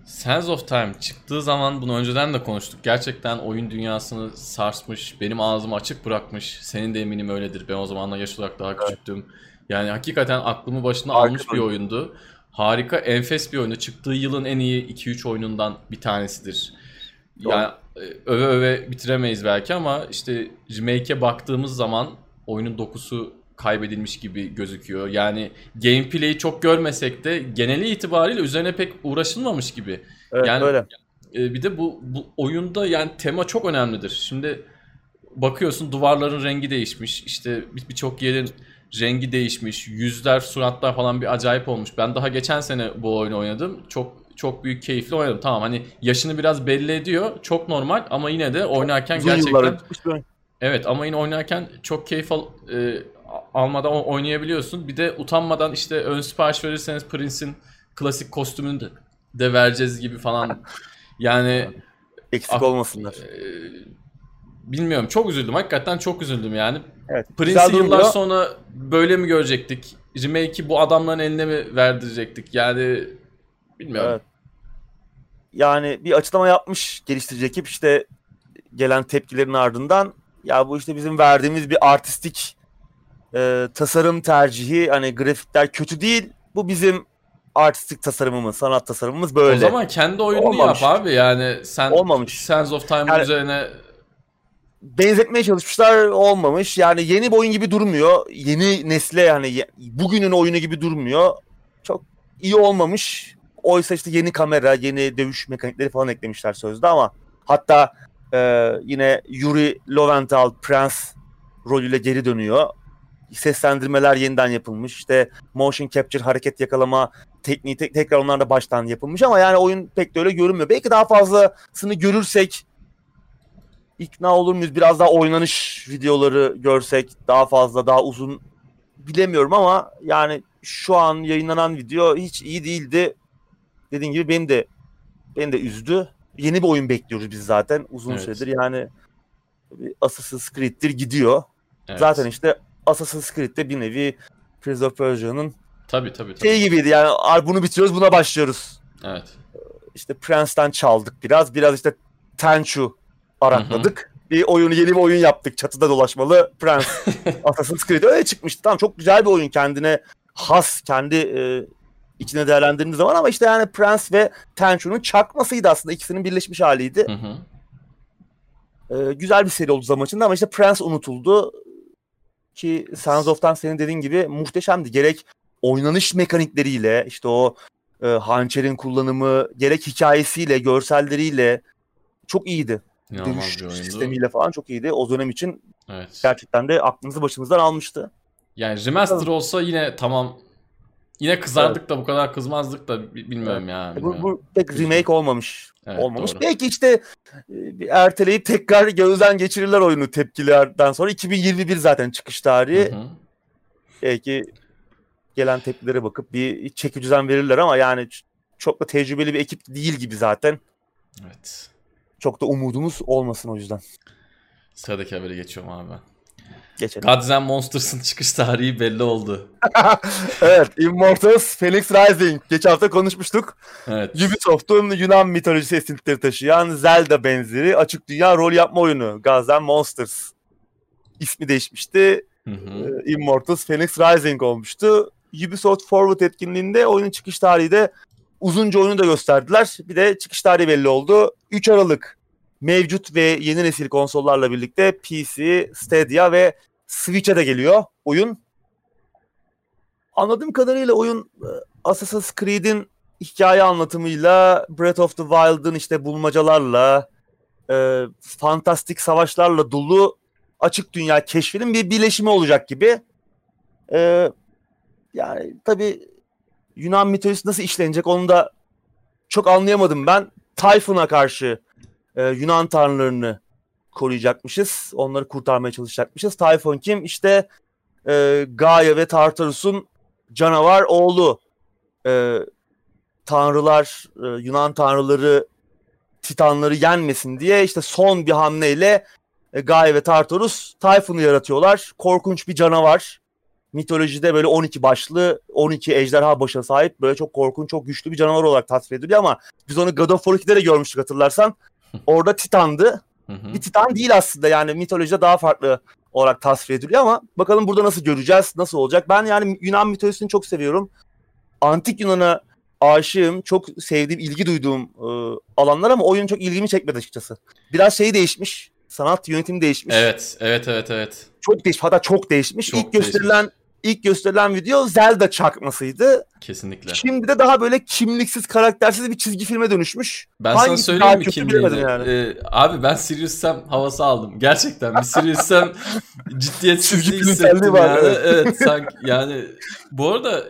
Sands of Time çıktığı zaman, bunu önceden de konuştuk, gerçekten oyun dünyasını sarsmış, benim ağzımı açık bırakmış. Senin de eminim öyledir. Ben o zamanla yaş olarak daha küçüktüm. Yani hakikaten aklımı başına almış bir oyundu. Harika, enfes bir oyundu. Çıktığı yılın en iyi 2-3 oyunundan bir tanesidir. Yani öve öve bitiremeyiz belki ama işte remake'e baktığımız zaman oyunun dokusu kaybedilmiş gibi gözüküyor. Yani gameplay'i çok görmesek de geneli itibariyle üzerine pek uğraşılmamış gibi. Evet, yani öyle. Bir de bu oyunda yani tema çok önemlidir. Şimdi bakıyorsun, duvarların rengi değişmiş. İşte birçok yerin rengi değişmiş. Yüzler, suratlar falan bir acayip olmuş. Ben daha geçen sene bu oyunu oynadım. Çok büyük keyifli oynadım. Tamam, hani yaşını biraz belli ediyor. Çok normal ama yine de oynarken gerçekten... Evet, ama yine oynarken çok keyif almadan oynayabiliyorsun. Bir de utanmadan işte ön sipariş verirseniz Prince'in klasik kostümünü de vereceğiz gibi falan. Yani... Eksik olmasınlar. Bilmiyorum, çok üzüldüm. Hakikaten çok üzüldüm yani. Evet, Prince'i yıllar sonra böyle mi görecektik? Remake'i bu adamların eline mi verdirecektik? Yani bilmiyorum. Evet. Yani bir açıklama yapmış geliştirici ekip, işte gelen tepkilerin ardından ya bu işte bizim verdiğimiz bir artistik tasarım tercihi, hani grafikler kötü değil, bu bizim artistik tasarımımız, sanat tasarımımız böyle. O zaman kendi oyununu olmamış. Yap abi yani sen olmamış. Sands of Time yani, üzerine benzetmeye çalışmışlar, olmamış. Yani yeni bir oyun gibi durmuyor. Yeni nesle yani bugünün oyunu gibi durmuyor. Çok iyi olmamış. Oysa işte yeni kamera, yeni dövüş mekanikleri falan eklemişler sözde ama hatta yine Yuri Lowenthal prens rolüyle geri dönüyor. Seslendirmeler yeniden yapılmış. İşte motion capture, hareket yakalama tekniği tekrar onlar da baştan yapılmış ama yani oyun pek de öyle görünmüyor. Belki daha fazlasını görürsek ikna olur muyuz? Biraz daha oynanış videoları görsek daha fazla, daha uzun, bilemiyorum ama yani şu an yayınlanan video hiç iyi değildi. Dediğim gibi beni de üzdü. Yeni bir oyun bekliyoruz biz zaten uzun süredir. Yani Assassin's Creed'dir gidiyor. Evet. Zaten işte Assassin's Creed'de bir nevi Prince of Persia'nın şey gibiydi yani, bunu bitiriyoruz, buna başlıyoruz. Evet. İşte Prince'ten çaldık biraz işte Tenchu arakladık. Bir oyunu, yeni bir oyun yaptık. Çatıda dolaşmalı Prince. Assassin's Creed öyle çıkmıştı. Tamam, çok güzel bir oyun, kendine has, kendi içine değerlendirdiğimiz zaman ama işte yani Prince ve Tenchu'nun çakmasıydı aslında. İkisinin birleşmiş haliydi. Güzel bir seri oldu zaman içinde ama işte Prince unutuldu. Ki Sands of Time senin dediğin gibi muhteşemdi. Gerek oynanış mekanikleriyle, işte o hançerin kullanımı, gerek hikayesiyle, görselleriyle çok iyiydi. Dövüş sistemiyle falan çok iyiydi. O dönem için gerçekten de aklımızı başımızdan almıştı. Yani remaster olsa yine tamam, yine kızardık da bu kadar kızmazdık da bilmiyorum yani. Bu pek remake olmamış. Evet, olmamış. Doğru. Belki işte erteleyip tekrar gözden geçirirler oyunu tepkilerden sonra. 2021 zaten çıkış tarihi. Belki gelen tepkilere bakıp bir çeki düzen verirler ama yani çok da tecrübeli bir ekip değil gibi zaten. Evet. Çok da umudumuz olmasın o yüzden. Sıradaki habere geçiyorum abi. Geçelim. Gods & Monsters'ın çıkış tarihi belli oldu. Evet, Immortals Fenyx Rising. Geçen hafta konuşmuştuk. Evet. Ubisoft'un Yunan mitolojisi esintileri taşıyan Zelda benzeri açık dünya rol yapma oyunu Gods & Monsters. İsmi değişmişti. Immortals Fenyx Rising olmuştu. Ubisoft Forward etkinliğinde oyunun çıkış tarihi de, uzunca oyunu da gösterdiler. Bir de çıkış tarihi belli oldu. 3 Aralık. Mevcut ve yeni nesil konsollarla birlikte PC, Stadia ve Switch'e de geliyor oyun. Anladığım kadarıyla oyun Assassin's Creed'in hikaye anlatımıyla, Breath of the Wild'ın işte bulmacalarla, fantastik savaşlarla dolu açık dünya keşfinin bir birleşimi olacak gibi. Yani tabii Yunan mitolojisi nasıl işlenecek onu da çok anlayamadım ben. Typhon'a karşı Yunan tanrılarını koruyacakmışız. Onları kurtarmaya çalışacakmışız. Typhon kim? İşte Gaia ve Tartarus'un canavar oğlu. Tanrılar, Yunan tanrıları Titanları yenmesin diye işte son bir hamleyle Gaia ve Tartarus Typhon'u yaratıyorlar. Korkunç bir canavar. Mitolojide böyle 12 başlı, 12 ejderha başına sahip, böyle çok korkunç, çok güçlü bir canavar olarak tasvir ediliyor ama biz onu God of War 2'de de görmüştük, hatırlarsan. Orada Titan'dı. Bir Titan değil aslında, yani mitolojide daha farklı olarak tasvir ediliyor ama bakalım burada nasıl göreceğiz, nasıl olacak. Ben yani Yunan mitolojisini çok seviyorum. Antik Yunan'a aşığım, çok sevdiğim, ilgi duyduğum alanlar ama oyun çok ilgimi çekmedi açıkçası. Biraz şey değişmiş, sanat yönetimi değişmiş. Evet. Çok değişmiş, hatta çok değişmiş. İlk gösterilen video Zelda çakmasıydı. Kesinlikle. Şimdi de daha böyle kimliksiz, karaktersiz bir çizgi filme dönüşmüş. Ben hangisi sana söyleyeyim mi kimliğini? Yani. Abi ben Serious Sam havası aldım. Gerçekten bir Serious Sam ciddiyetsizliği hissettim yani. Evet, sanki yani bu arada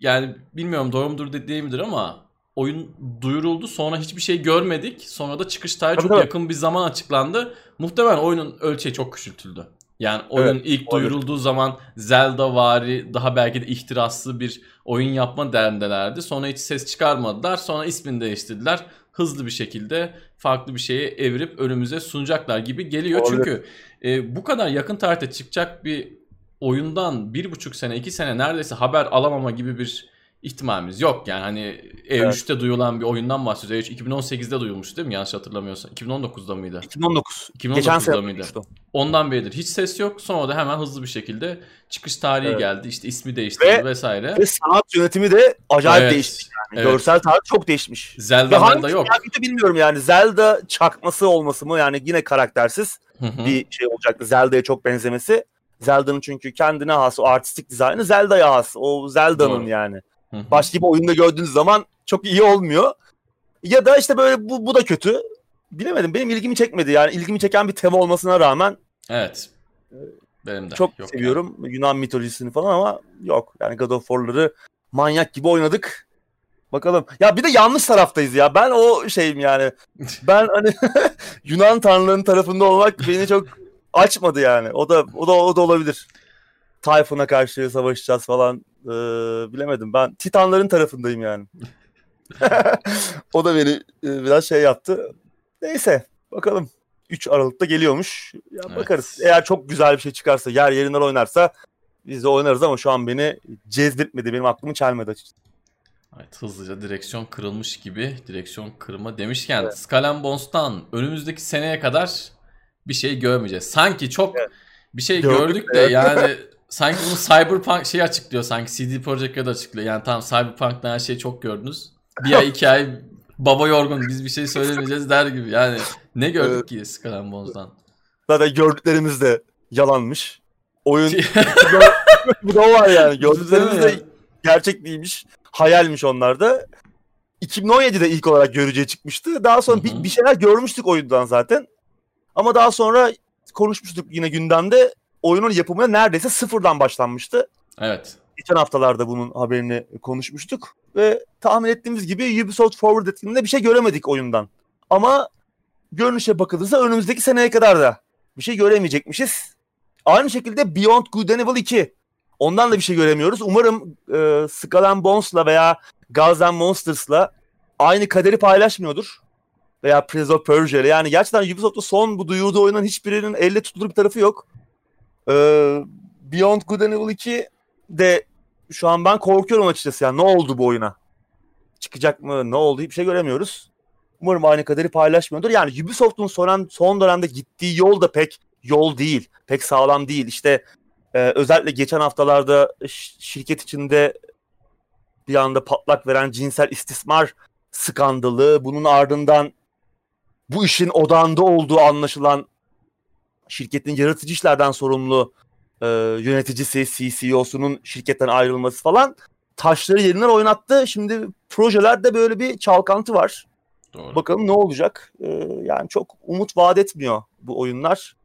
yani bilmiyorum doğru mudur değil midir ama oyun duyuruldu, sonra hiçbir şey görmedik. Sonra da çıkış tarihi çok yakın bir zaman açıklandı. Muhtemelen oyunun ölçeği çok küçültüldü. Yani oyun ilk duyurulduğu zaman Zelda-vari, daha belki de ihtiraslı bir oyun yapma derdindelerdi. Sonra hiç ses çıkarmadılar. Sonra ismini değiştirdiler. Hızlı bir şekilde farklı bir şeye evirip önümüze sunacaklar gibi geliyor. Olur. Çünkü bu kadar yakın tarihte çıkacak bir oyundan 1,5 sene 2 sene neredeyse haber alamama gibi bir ihtimalimiz yok. Yani hani E3'te duyulan bir oyundan bahsediyoruz. E3 2018'de duyulmuş değil mi? Yanlış hatırlamıyorsam. 2019'da mıydı? 2019. 2019'da mıydı? Ondan beridir hiç ses yok. Sonra da hemen hızlı bir şekilde çıkış tarihi geldi. İşte ismi değişti vesaire. Ve sanat yönetimi de acayip değişti. Yani. Evet. Görsel tarih çok değişmiş. Zelda'da yok. Belki de bilmiyorum yani. Zelda çakması olması mı? Yani yine karaktersiz bir şey olacaktı. Zelda'ya çok benzemesi. Zelda'nın çünkü kendine has o artistik dizaynı Zelda'ya has. O Zelda'nın yani. Başka bir oyunda gördüğünüz zaman çok iyi olmuyor. Ya da işte böyle bu da kötü. Bilemedim. Benim ilgimi çekmedi. Yani ilgimi çeken bir tema olmasına rağmen. Evet. Benim de. Çok yok seviyorum. Yani. Yunan mitolojisini falan ama yok. Yani God of War'ları manyak gibi oynadık. Bakalım. Ya bir de yanlış taraftayız ya. Ben o şeyim yani. Ben hani Yunan tanrılarının tarafında olmak beni çok açmadı yani. O da olabilir. Tayfun'a karşı savaşacağız falan. Bilemedim. Ben Titanların tarafındayım yani. O da beni biraz şey yaptı. Neyse. Bakalım. 3 Aralık'ta geliyormuş. Ya bakarız. Eğer çok güzel bir şey çıkarsa, yer yerinden oynarsa biz de oynarız ama şu an beni cezbetmedi. Benim aklımı çelmedi açıkçası. Evet, hızlıca direksiyon kırılmış gibi. Direksiyon kırma demişken Skull & Bones'tan önümüzdeki seneye kadar bir şey görmeyeceğiz. Sanki çok bir şey gördük de yani... Sanki bunu Cyberpunk şey açıklıyor sanki. CD Projekt Red açıklıyor. Yani tamam Cyberpunk'tan her şeyi çok gördünüz. Bir ay iki ay baba yorgun biz bir şey söylemeyeceğiz der gibi. Yani ne gördük ki Skull & Bones'dan? Zaten gördüklerimiz de yalanmış. Oyun bu da var yani. Gördüklerimiz de gerçek değilmiş. Hayalmiş onlar da. 2017'de ilk olarak görücüye çıkmıştı. Daha sonra bir şeyler görmüştük oyundan zaten. Ama daha sonra konuşmuştuk yine gündemde. Oyunun yapımına neredeyse sıfırdan başlanmıştı. Evet. Geçen haftalarda bunun haberini konuşmuştuk. Ve tahmin ettiğimiz gibi Ubisoft Forward etkinliğinde bir şey göremedik oyundan. Ama görünüşe bakılırsa önümüzdeki seneye kadar da bir şey göremeyecekmişiz. Aynı şekilde Beyond Good and Evil 2. Ondan da bir şey göremiyoruz. Umarım Skull & Bones'la veya Gods & Monsters'la aynı kaderi paylaşmıyordur. Veya Prince of Persia'yla. Yani gerçekten Ubisoft'ta son bu duyurduğu oyunun hiçbirinin elle tutulur bir tarafı yok. Beyond Good and Evil 2 de şu an ben korkuyorum açıkçası yani ne oldu bu oyuna? Çıkacak mı? Ne oldu? Hiçbir şey göremiyoruz. Umarım aynı kaderi paylaşmıyordur. Yani Ubisoft'un son dönemde gittiği yol da pek yol değil. Pek sağlam değil. İşte özellikle geçen haftalarda şirket içinde bir anda patlak veren cinsel istismar skandalı. Bunun ardından bu işin odağında olduğu anlaşılan şirketin yaratıcı işlerden sorumlu yöneticisi, CEO'sunun şirketten ayrılması falan taşları yerinden oynattı. Şimdi projelerde böyle bir çalkantı var. Doğru. Bakalım ne olacak? Yani çok umut vaat etmiyor bu oyunlar.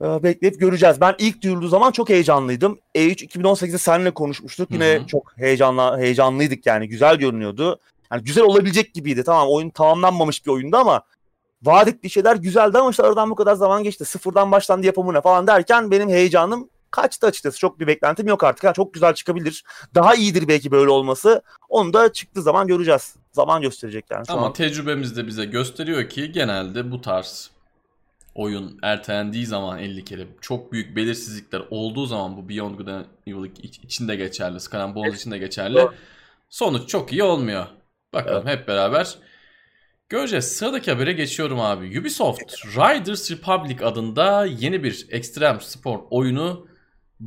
Bekleyip göreceğiz. Ben ilk duyurduğu zaman çok heyecanlıydım. E3 2018'de seninle konuşmuştuk. Yine çok heyecanlıydık yani. Güzel görünüyordu. Yani güzel olabilecek gibiydi. Tamam oyun tamamlanmamış bir oyundu ama vaat ettiği şeyler güzeldi ama işte aradan bu kadar zaman geçti. Sıfırdan başlandı yapımına falan derken benim heyecanım kaçtı açıkçası. Çok bir beklentim yok artık. Yani çok güzel çıkabilir. Daha iyidir belki böyle olması. Onu da çıktığı zaman göreceğiz. Zaman gösterecek yani. Ama tecrübemiz de bize gösteriyor ki genelde bu tarz oyun ertelendiği zaman 50 kere çok büyük belirsizlikler olduğu zaman bu Beyond Good and Evil için de geçerli. Skull & Bones için de geçerli. Doğru. Sonuç çok iyi olmuyor. Bakalım hep beraber... Göreceğiz. Sıradaki habere geçiyorum abi. Ubisoft, Riders Republic adında yeni bir ekstrem spor oyunu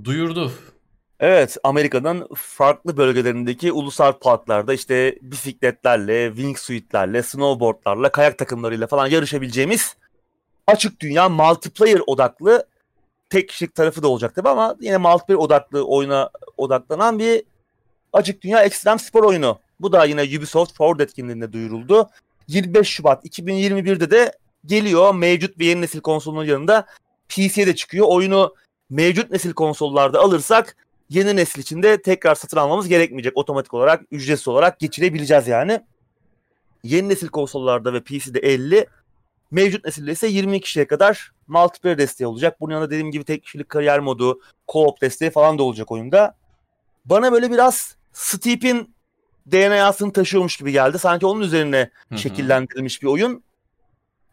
duyurdu. Evet, Amerika'nın farklı bölgelerindeki ulusal parklarda işte bisikletlerle, wingsuitlerle, snowboardlarla, kayak takımlarıyla falan yarışabileceğimiz açık dünya multiplayer odaklı, tek kişilik tarafı da olacak tabii ama yine multiplayer odaklı oyuna odaklanan bir açık dünya ekstrem spor oyunu. Bu da yine Ubisoft Forward etkinliğinde duyuruldu. 25 Şubat 2021'de de geliyor. Mevcut bir yeni nesil konsolunun yanında PC'ye de çıkıyor. Oyunu mevcut nesil konsollarda alırsak yeni nesil için de tekrar satın almamız gerekmeyecek. Otomatik olarak, ücretsiz olarak geçirebileceğiz yani. Yeni nesil konsollarda ve PC'de 50, Mevcut nesilde ise 20 kişiye kadar multiplayer desteği olacak. Bunun yanında dediğim gibi tek kişilik kariyer modu, co-op desteği falan da olacak oyunda. Bana böyle biraz Steep'in DNA'sını taşıyormuş gibi geldi. Sanki onun üzerine şekillendirilmiş bir oyun.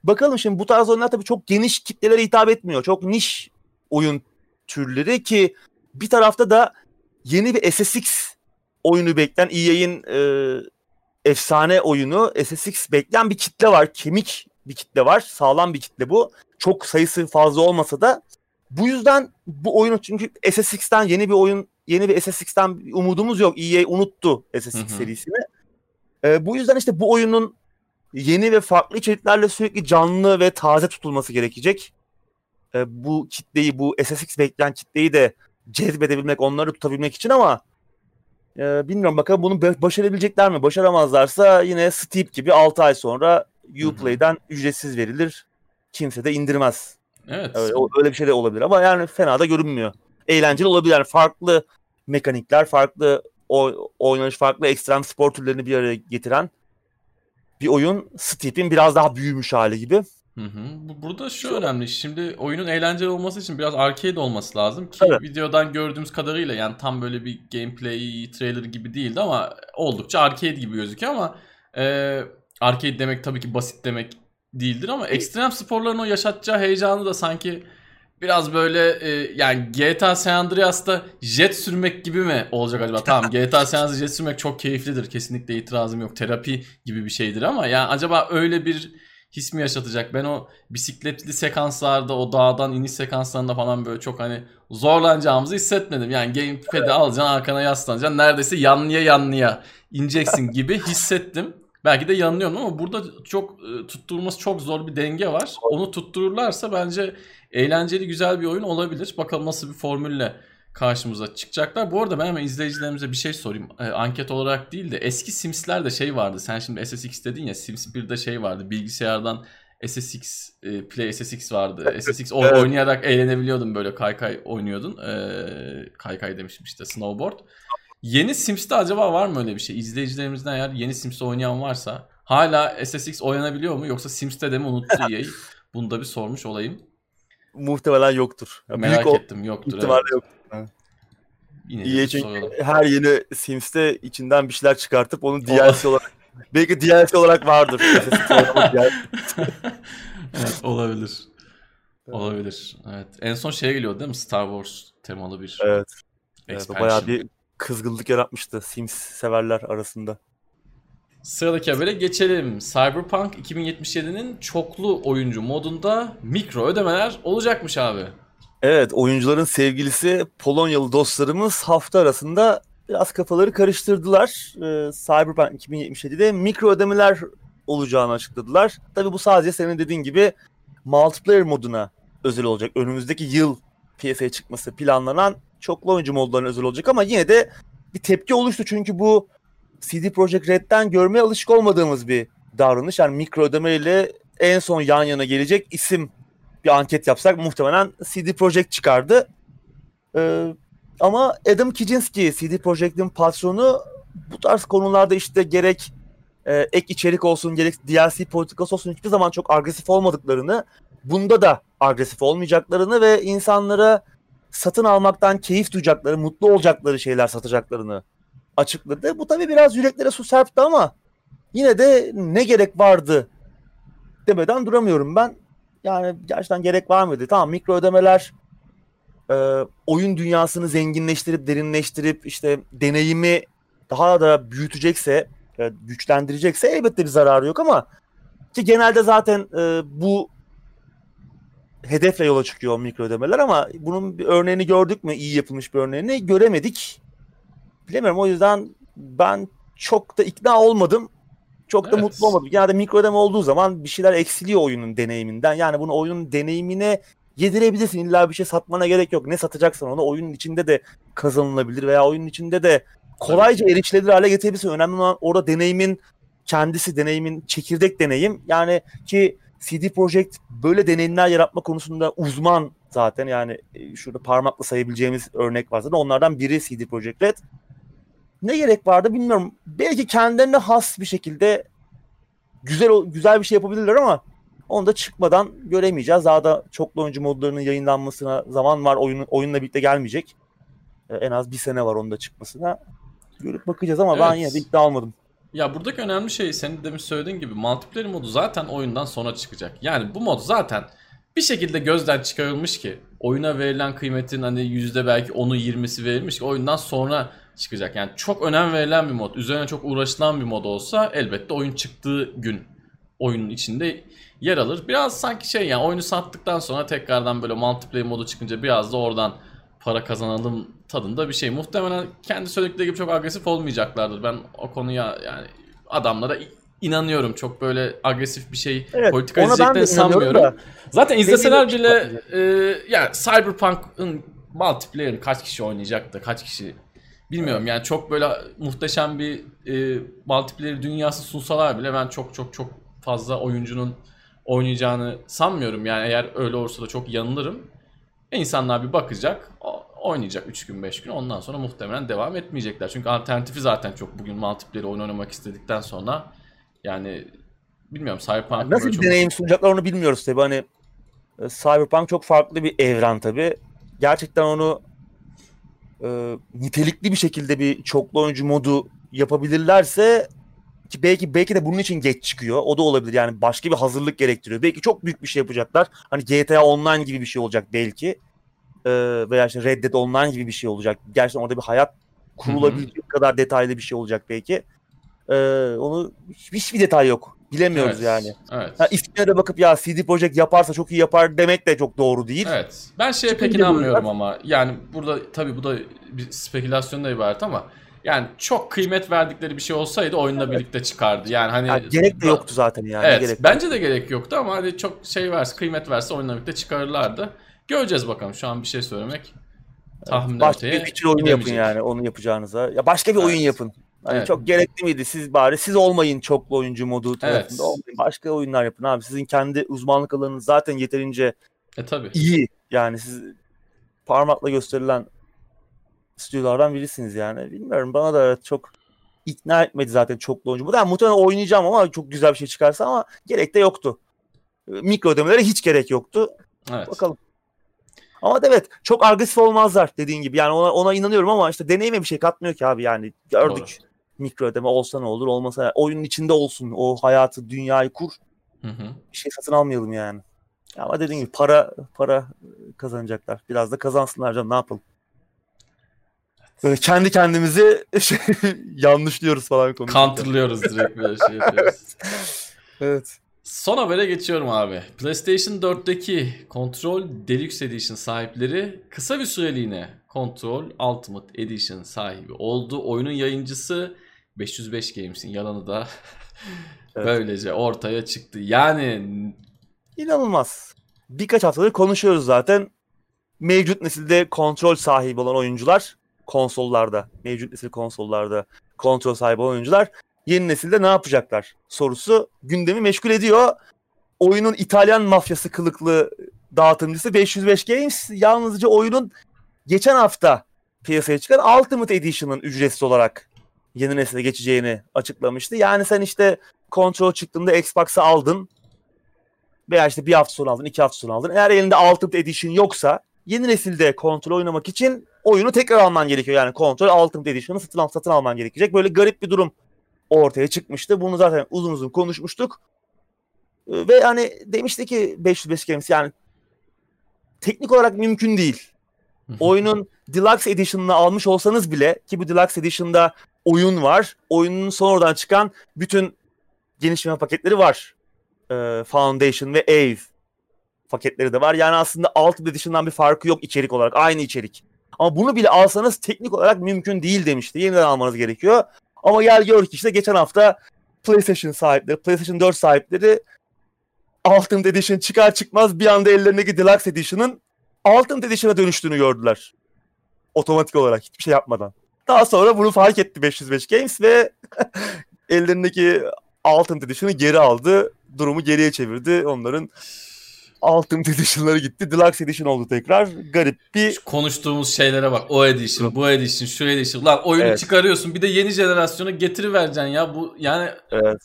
Bakalım, şimdi bu tarz oyunlar tabii çok geniş kitlelere hitap etmiyor. Çok niş oyun türleri ki bir tarafta da yeni bir SSX oyunu bekleyen, EA'in efsane oyunu SSX bekleyen bir kitle var. Kemik bir kitle var. Sağlam bir kitle bu. Çok sayısı fazla olmasa da. Bu yüzden bu oyunu, çünkü SSX'ten yeni bir oyun, yeni bir SSX'ten umudumuz yok. EA unuttu SSX serisini. Bu yüzden işte bu oyunun yeni ve farklı içeriklerle sürekli canlı ve taze tutulması gerekecek. Bu kitleyi, bu SSX bekleyen kitleyi de cezbedebilmek, onları tutabilmek için, ama bilmiyorum bakalım bunu başarabilecekler mi? Başaramazlarsa yine Steam gibi 6 ay sonra Uplay'den ücretsiz verilir. Kimse de indirmez. Evet. Öyle bir şey de olabilir ama yani fena da görünmüyor. Eğlenceli olabilir. Yani farklı mekanikler, farklı oynanış, farklı ekstrem spor türlerini bir araya getiren bir oyun. Steep'in biraz daha büyümüş hali gibi. Burada şu önemli. Şimdi oyunun eğlenceli olması için biraz arcade olması lazım ki videodan gördüğümüz kadarıyla yani tam böyle bir gameplay trailer gibi değildi ama oldukça arcade gibi gözüküyor ama arcade demek tabii ki basit demek değildir ama ekstrem sporların o yaşatacağı heyecanı da sanki biraz böyle yani GTA San Andreas'ta jet sürmek gibi mi olacak acaba? Tamam, GTA San Andreas'ta jet sürmek çok keyiflidir. Kesinlikle itirazım yok. Terapi gibi bir şeydir ama yani acaba öyle bir his mi yaşatacak? Ben o bisikletli sekanslarda, o dağdan iniş sekanslarında falan böyle çok hani zorlanacağımızı hissetmedim. Yani gamepad'i alacaksın, arkana yaslanacaksın. Neredeyse yanlıya yanlıya ineceksin gibi hissettim. Belki de yanılıyorum ama burada çok tutturması çok zor bir denge var. Onu tuttururlarsa bence eğlenceli, güzel bir oyun olabilir. Bakalım nasıl bir formülle karşımıza çıkacaklar. Bu arada ben hemen izleyicilerimize bir şey sorayım. Anket olarak değil de eski Sims'lerde şey vardı. Sen şimdi SSX dedin ya, Sims 1'de şey vardı. Bilgisayardan SSX, Play SSX vardı. SSX oynayarak eğlenebiliyordun, böyle kaykay oynuyordun. Kaykay demişim işte, snowboard. Yeni Sims'te acaba var mı öyle bir şey? İzleyicilerimizden eğer yeni Sims'te oynayan varsa hala SSX oynanabiliyor mu? Yoksa Sims'te de mi unuttu EA? Bunu da bir sormuş olayım. Muhtemelen yoktur. Ya merak ettim, yoktur. Muhtemelen yoktur. EA çünkü her yeni Sims'te içinden bir şeyler çıkartıp onu DLC olarak, belki DLC olarak vardır. SSX oynamak yani. Evet, olabilir. Olabilir. Evet. En son şeye geliyor değil mi? Star Wars temalı bir expansion. Bayağı bir kızgınlık yaratmıştı Sims severler arasında. Sıradaki habere geçelim. Cyberpunk 2077'nin çoklu oyuncu modunda mikro ödemeler olacakmış abi. Evet, oyuncuların sevgilisi Polonyalı dostlarımız hafta arasında biraz kafaları karıştırdılar. Cyberpunk 2077'de mikro ödemeler olacağını açıkladılar. Tabii bu sadece senin dediğin gibi multiplayer moduna özel olacak. Önümüzdeki yıl piyasaya çıkması planlanan çoklu oyuncu modlarına özel olacak ama yine de bir tepki oluştu. Çünkü bu CD Projekt Red'den görmeye alışık olmadığımız bir davranış. Yani mikro ödemeyle en son yan yana gelecek isim, bir anket yapsak muhtemelen CD Projekt çıkardı. Ama Adam Kicinski, CD Projekt'in patronu, bu tarz konularda işte gerek ek içerik olsun, gerek DLC politikası olsun hiçbir zaman çok agresif olmadıklarını, bunda da agresif olmayacaklarını ve insanlara satın almaktan keyif duyacakları, mutlu olacakları şeyler satacaklarını açıkladı. Bu tabii biraz yüreklere su serpti ama yine de ne gerek vardı demeden duramıyorum ben. Yani gerçekten gerek var mıydı? Tamam, mikro ödemeler oyun dünyasını zenginleştirip, derinleştirip işte deneyimi daha da büyütecekse, güçlendirecekse elbette bir zararı yok ama ki genelde zaten bu hedefle yola çıkıyor mikro ödemeler ama bunun bir örneğini gördük mü? İyi yapılmış bir örneğini göremedik. Bilemiyorum, o yüzden ben çok da ikna olmadım. Çok da mutlu olmadım. Genelde mikro ödeme olduğu zaman bir şeyler eksiliyor oyunun deneyiminden. Yani bunu oyunun deneyimine yedirebilirsin. İlla bir şey satmana gerek yok. Ne satacaksan onu oyunun içinde de kazanılabilir veya oyunun içinde de kolayca erişilebilir hale getirebilirsin. Önemli olan orada deneyimin kendisi, deneyimin çekirdek deneyim. Yani ki CD Projekt böyle deneyimler yaratma konusunda uzman zaten, yani şurada parmakla sayabileceğimiz örnek var zaten, onlardan biri CD Projekt Red. Ne gerek vardı bilmiyorum. Belki kendilerine has bir şekilde güzel bir şey yapabilirler ama Onu da çıkmadan göremeyeceğiz. Daha da çoklu oyuncu modlarının yayınlanmasına zaman var. Oyunla birlikte gelmeyecek. En az bir sene var onun da çıkmasına. Görüp bakacağız ama evet, ben yine de iddia almadım. Ya buradaki önemli şey senin demin söylediğin gibi multiplayer modu zaten oyundan sonra çıkacak. Yani bu mod zaten bir şekilde gözden çıkarılmış ki oyuna verilen kıymetin hani yüzde belki 10'u 20'si verilmiş ki oyundan sonra çıkacak. Yani çok önem verilen bir mod, üzerine çok uğraşılan bir mod olsa elbette oyun çıktığı gün oyunun içinde yer alır. Biraz sanki şey yani oyunu sattıktan sonra tekrardan böyle multiplayer modu çıkınca biraz da oradan para kazanalım tadında bir şey. Muhtemelen kendi söyledikleri gibi çok agresif olmayacaklardır. Ben o konuya yani adamlara inanıyorum. Çok böyle agresif bir şey evet, politika izleyeceklerini sanmıyorum. Da, zaten izleseler bile yani Cyberpunk'ın multiplayer'ını kaç kişi oynayacaktı? Kaç kişi bilmiyorum. Yani çok böyle muhteşem bir multiplayer dünyası sunsalar bile ben çok fazla oyuncunun oynayacağını sanmıyorum. Yani eğer öyle olursa da çok yanılırım. İnsanlar bir bakacak, oynayacak 3 gün 5 gün, ondan sonra muhtemelen devam etmeyecekler. Çünkü alternatifi zaten çok bugün multiplayer oyun oynamak istedikten sonra yani bilmiyorum Cyberpunk nasıl bir deneyim sunacaklar onu bilmiyoruz tabii. Hani Cyberpunk çok farklı bir evren tabii. Gerçekten onu nitelikli bir şekilde bir çoklu oyuncu modu yapabilirlerse ki belki de bunun için geç çıkıyor. O da olabilir yani başka bir hazırlık gerektiriyor. Belki çok büyük bir şey yapacaklar. Hani GTA Online gibi bir şey olacak belki. Veya işte Red Dead Online gibi bir şey olacak. Gerçekten orada bir hayat kurulabilecek kadar detaylı bir şey olacak belki. Onu hiçbir detay yok. Bilemiyoruz evet, yani. Evet. Yani ismine de bakıp ya CD Projekt yaparsa çok iyi yapar demek de çok doğru değil. Evet. Ben şeye pek inanmıyorum ama yani burada tabii bu da bir spekülasyonla ibaret ama yani çok kıymet verdikleri bir şey olsaydı oyunla evet, birlikte çıkardı. Yani hani yani gerek de yoktu zaten yani. Evet. Gerek bence de gerek yoktu ama hani çok şey verse, kıymet verse oyunla birlikte çıkarırlardı. Göreceğiz bakalım. Şu an bir şey söylemek tahmin başka bir küçük oyun yapın yani onu yapacağınıza. Ya başka bir evet, oyun yapın. Yani evet, çok gerekli miydi? Siz bari siz olmayın çoklu oyuncu modu tarafında. Evet. Başka oyunlar yapın abi. Sizin kendi uzmanlık alanınız zaten yeterince tabii, iyi. Yani siz parmakla gösterilen stüdyolardan birisiniz yani. Bilmiyorum bana da çok ikna etmedi zaten çoklu oyuncu modu. Yani muhtemelen oynayacağım ama çok güzel bir şey çıkarsa ama gerek de yoktu. Mikro ödemelere hiç gerek yoktu. Evet. Bakalım. Ama evet çok agresif olmazlar dediğin gibi. Yani ona inanıyorum ama işte deneyime bir şey katmıyor ki abi yani. Gördük doğru, mikro ödeme olsa ne olur olmasa. Oyunun içinde olsun o hayatı dünyayı kur. Hı. Bir şey satın almayalım yani. Ama dediğin gibi para kazanacaklar. Biraz da kazansınlar canım ne yapalım. Böyle kendi kendimizi yanlışlıyoruz falan. Counterlıyoruz direkt böyle şey yapıyoruz. Evet. Son habere geçiyorum abi. PlayStation 4'teki Control Deluxe Edition sahipleri kısa bir süreliğine Control Ultimate Edition sahibi oldu. Oyunun yayıncısı 505 Games'in yalanı da evet, böylece ortaya çıktı. Yani inanılmaz. Birkaç haftadır konuşuyoruz zaten. Mevcut nesilde kontrol sahibi olan oyuncular konsollarda, mevcut nesil konsollarda kontrol sahibi olan oyuncular yeni nesilde ne yapacaklar sorusu gündemi meşgul ediyor. Oyunun İtalyan mafyası kılıklı dağıtımcısı 505 Games yalnızca oyunun geçen hafta piyasaya çıkan Ultimate Edition'ın ücretsiz olarak yeni nesile geçeceğini açıklamıştı. Yani sen işte Control çıktığında Xbox'ı aldın veya işte bir hafta sonra aldın, iki hafta sonra aldın. Eğer elinde Ultimate Edition yoksa yeni nesilde Control oynamak için oyunu tekrar alman gerekiyor. Yani Control Ultimate Edition'ı satın alman gerekecek. Böyle garip bir durum ortaya çıkmıştı. Bunu zaten uzun konuşmuştuk. Ve hani demişti ki 505 Games yani teknik olarak mümkün değil. Oyunun Deluxe Edition'ını almış olsanız bile ki bu Deluxe Edition'da oyun var. Oyunun sonradan çıkan bütün genişleme paketleri var. Foundation ve Eve paketleri de var. Yani aslında Ultimate Edition'dan bir farkı yok içerik olarak. Aynı içerik. Ama bunu bile alsanız teknik olarak mümkün değil demişti. Yeniden almanız gerekiyor. Ama gel gör ki işte geçen hafta PlayStation sahipleri, PlayStation 4 sahipleri Ultimate Edition çıkar çıkmaz bir anda ellerindeki Deluxe Edition'ın Ultimate Edition'a dönüştüğünü gördüler. Otomatik olarak hiçbir şey yapmadan. Daha sonra bunu fark etti 505 Games ve ellerindeki Ultimate Edition'ı geri aldı. Durumu geriye çevirdi. Onların Ultimate Edition'ları gitti. Deluxe Edition oldu tekrar. Garip bir... Şu konuştuğumuz şeylere bak. O Edition, bu Edition, şu Edition. Lan oyunu evet, çıkarıyorsun. Bir de yeni jenerasyonu getirivereceksin ya. Bu yani... Evet.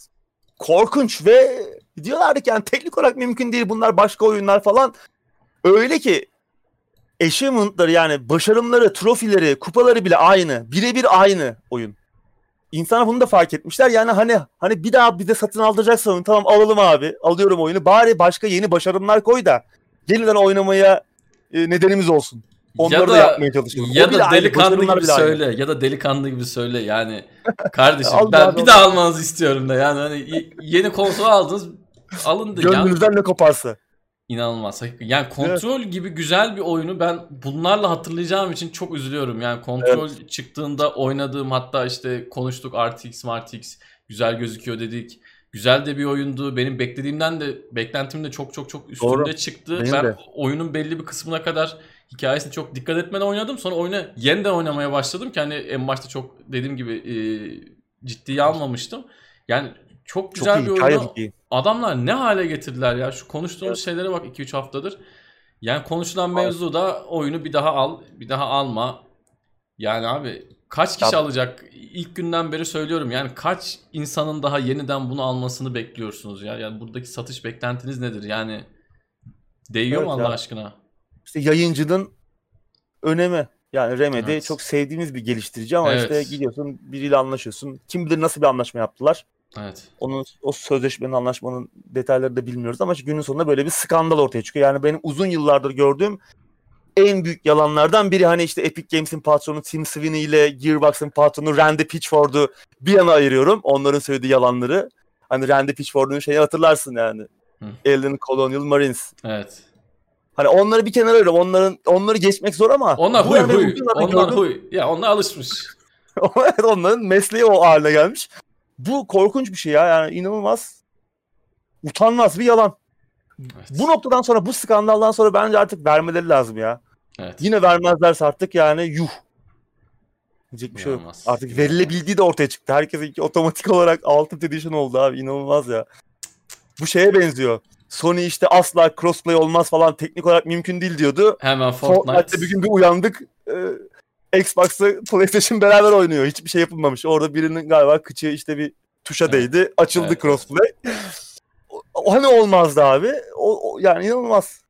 Korkunç ve Diyorlardı ki yani teknik olarak mümkün değil bunlar, başka oyunlar falan. Öyle ki achievement'ları yani başarımları, trofileri, kupaları bile aynı. Birebir aynı oyun. İnsanlar bunu da fark etmişler. Yani hani bir daha bize satın aldıracaksa oyun, tamam alalım abi. Alıyorum oyunu. Bari başka yeni başarımlar koy da yeniden oynamaya nedenimiz olsun. Onları ya da yapmaya çalışalım. Ya da delikanlı gibi söyle. Aynı. Ya da delikanlı gibi söyle. Yani kardeşim ben bir daha almanızı istiyorum da. Yani hani yeni konsol aldınız. Alın da. Gönlünüzden ne koparsa. İnanılmaz. Yani Kontrol gibi güzel bir oyunu ben bunlarla hatırlayacağım için çok üzülüyorum. Yani Kontrol çıktığında oynadığım, hatta işte konuştuk, RTX güzel gözüküyor dedik. Güzel de bir oyundu. Benim beklediğimden de, beklentim de çok çok çok üstünde çıktı. Benim ben de oyunun belli bir kısmına kadar hikayesine çok dikkat etmeden oynadım. Sonra oyunu yeniden oynamaya başladım ki hani en başta çok dediğim gibi ciddiye almamıştım. Yani çok güzel bir oyunu adamlar ne hale getirdiler ya. Şu konuştuğumuz şeylere bak 2-3 haftadır. Yani konuşulan mevzu da oyunu bir daha al, bir daha alma. Yani abi kaç kişi alacak? İlk günden beri söylüyorum. Yani kaç insanın daha yeniden bunu almasını bekliyorsunuz ya? Yani buradaki satış beklentiniz nedir? Yani değiyor mu Allah aşkına? İşte yayıncının önemi. Yani Remedy çok sevdiğimiz bir geliştirici ama işte gidiyorsun biriyle anlaşıyorsun. Kim bilir nasıl bir anlaşma yaptılar. Evet. Onun, o sözleşmenin, anlaşmanın detayları da bilmiyoruz ama günün sonunda böyle bir skandal ortaya çıkıyor. Yani benim uzun yıllardır gördüğüm en büyük yalanlardan biri, hani işte Epic Games'in patronu Tim Sweeney ile Gearbox'ın patronu Randy Pitchford'u bir yana ayırıyorum. Onların söylediği yalanları. Hani Randy Pitchford'un şeyini hatırlarsın yani. Alien Colonial Marines. Evet. Hani onları bir kenara ayırıyorum. Onları geçmek zor ama. Onlar huy. Onlar huy. Ya onlar alışmış. Onların mesleği o haline gelmiş. Bu korkunç bir şey ya. Yani inanılmaz, utanmaz bir yalan. Evet. Bu noktadan sonra, bu skandaldan sonra bence artık vermeleri lazım ya. Evet. Yine vermezlerse artık yani yuh. Diyecek bir şey yok. Artık verilebildiği de ortaya çıktı. Herkesinki otomatik olarak Ultimate Edition oldu abi. İnanılmaz ya. Bu şeye benziyor. Sony işte asla crossplay olmaz falan, teknik olarak mümkün değil diyordu. Hemen Fortnite'da bir gün bir uyandık. Xbox'la PlayStation beraber oynuyor. Hiçbir şey yapılmamış. Orada birinin galiba kıçı işte bir tuşa değdi. Açıldı crossplay. Hani olmazdı abi. Yani inanılmaz.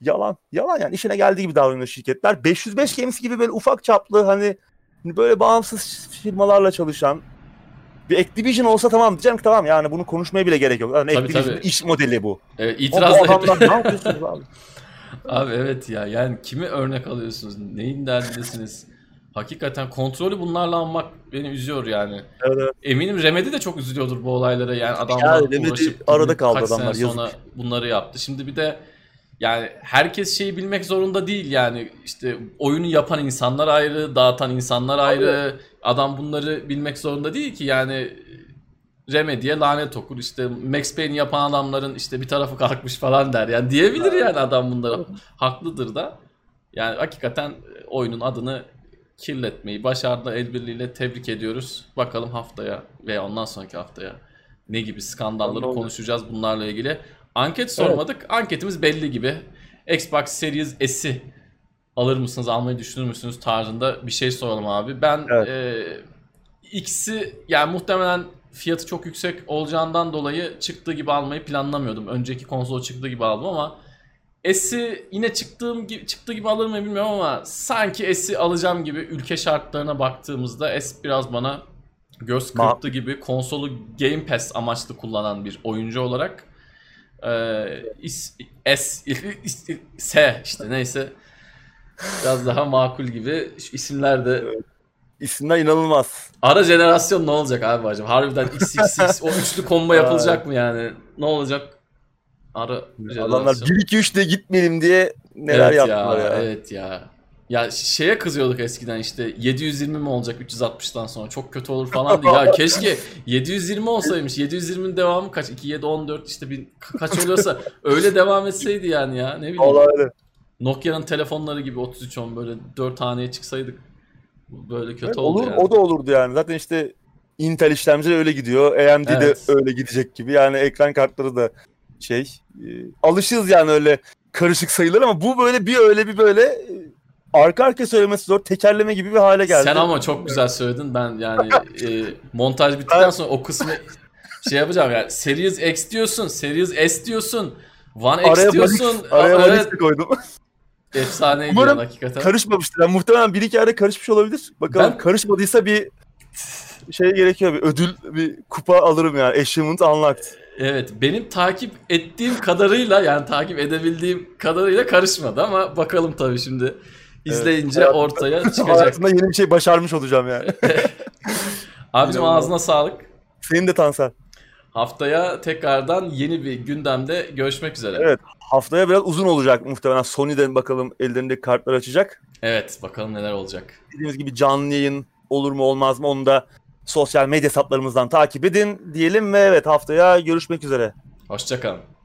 Yalan. Yalan yani. İşine geldiği gibi davranıyor şirketler. 505 Games gibi böyle ufak çaplı, hani böyle bağımsız firmalarla çalışan bir Activision olsa tamam diyeceğim ki tamam yani bunu konuşmaya bile gerek yok. Yani Activision'ın iş modeli bu. İtirazla adamlar ne yapıyorsunuz abi? Abi evet ya, yani kimi örnek alıyorsunuz? Neyin derdindesiniz? Hakikaten kontrolü bunlarla almak beni üzüyor yani. Evet. Eminim Remedy de çok üzülüyordur bu olaylara. Yani adamlar ya, uğraşıp arada kaldı kaç adamlar, sene sonra bunları yaptı. Şimdi bir de yani herkes şeyi bilmek zorunda değil yani. İşte oyunu yapan insanlar ayrı, dağıtan insanlar ayrı. Adam bunları bilmek zorunda değil ki yani. Remedy'ye lanet okur, işte Max Payne'i yapan adamların işte bir tarafı kalkmış falan der yani, diyebilir yani adam bunlara. Haklıdır da yani, hakikaten oyunun adını kirletmeyi başardı. El birliğiyle tebrik ediyoruz. Bakalım haftaya veya ondan sonraki haftaya ne gibi skandalları konuşacağız bunlarla ilgili. Anket sormadık, anketimiz belli gibi. Xbox Series S'i alır mısınız, almayı düşünür müsünüz tarzında bir şey soralım abi. Ben X'i yani muhtemelen fiyatı çok yüksek olacağından dolayı çıktığı gibi almayı planlamıyordum. Önceki konsol çıktığı gibi aldım ama S'i yine çıktığı gibi alır mı bilmiyorum ama sanki S'i alacağım gibi. Ülke şartlarına baktığımızda S biraz bana göz kırptı gibi. Konsolu Game Pass amaçlı kullanan bir oyuncu olarak S işte neyse biraz daha makul gibi. Şu isimler de İsimler inanılmaz. Ara jenerasyon ne olacak abi bacım? Harbiden XXX o üçlü combo yapılacak mı yani? Ne olacak? Ara jenerasyon. Adamlar 1-2-3 de gitmeyelim diye neler yaptılar ya. Evet ya. Ya şeye kızıyorduk eskiden işte 720 mi olacak 360'tan sonra? Çok kötü olur falan diye. Ya keşke 720 olsaymış. 720'nin devamı kaç? 2, 7, 14 işte bir kaç oluyorsa öyle devam etseydi yani ya. Ne bileyim. Olabilir. Nokia'nın telefonları gibi 3310 böyle 4 haneye çıksaydık. Böyle kötü olur yani. O da olurdu yani. Zaten işte Intel işlemci de öyle gidiyor. AMD de öyle gidecek gibi. Yani ekran kartları da alışığız yani öyle karışık sayılar ama bu böyle bir öyle bir böyle arka arkaya söylemesi zor. Tekerleme gibi bir hale geldi. Sen ama çok güzel söyledin. Ben yani montaj bittikten sonra o kısmı şey yapacağım yani. Series X diyorsun, Series S diyorsun, One X araya diyorsun. Araya One koydum. Efsane diyor hakikaten. Karışmamıştır. Yani muhtemelen bir iki yerde karışmış olabilir. Bakalım karışmadıysa bir şey gerekiyor. Bir ödül, bir kupa alırım yani. Achievement Unlocked. Evet, benim takip ettiğim kadarıyla, yani takip edebildiğim kadarıyla karışmadı ama bakalım tabii şimdi izleyince evet, ortaya çıkacak. Hayatımda yeni bir şey başarmış olacağım yani. Abicim ağzına sağlık. Senin de Tansel. Haftaya tekrardan yeni bir gündemde görüşmek üzere. Evet, haftaya biraz uzun olacak muhtemelen. Sony'den bakalım ellerindeki kartlar açacak. Evet, bakalım neler olacak. Dediğimiz gibi canlı yayın olur mu olmaz mı onu da sosyal medya hesaplarımızdan takip edin diyelim ve evet haftaya görüşmek üzere. Hoşça kalın.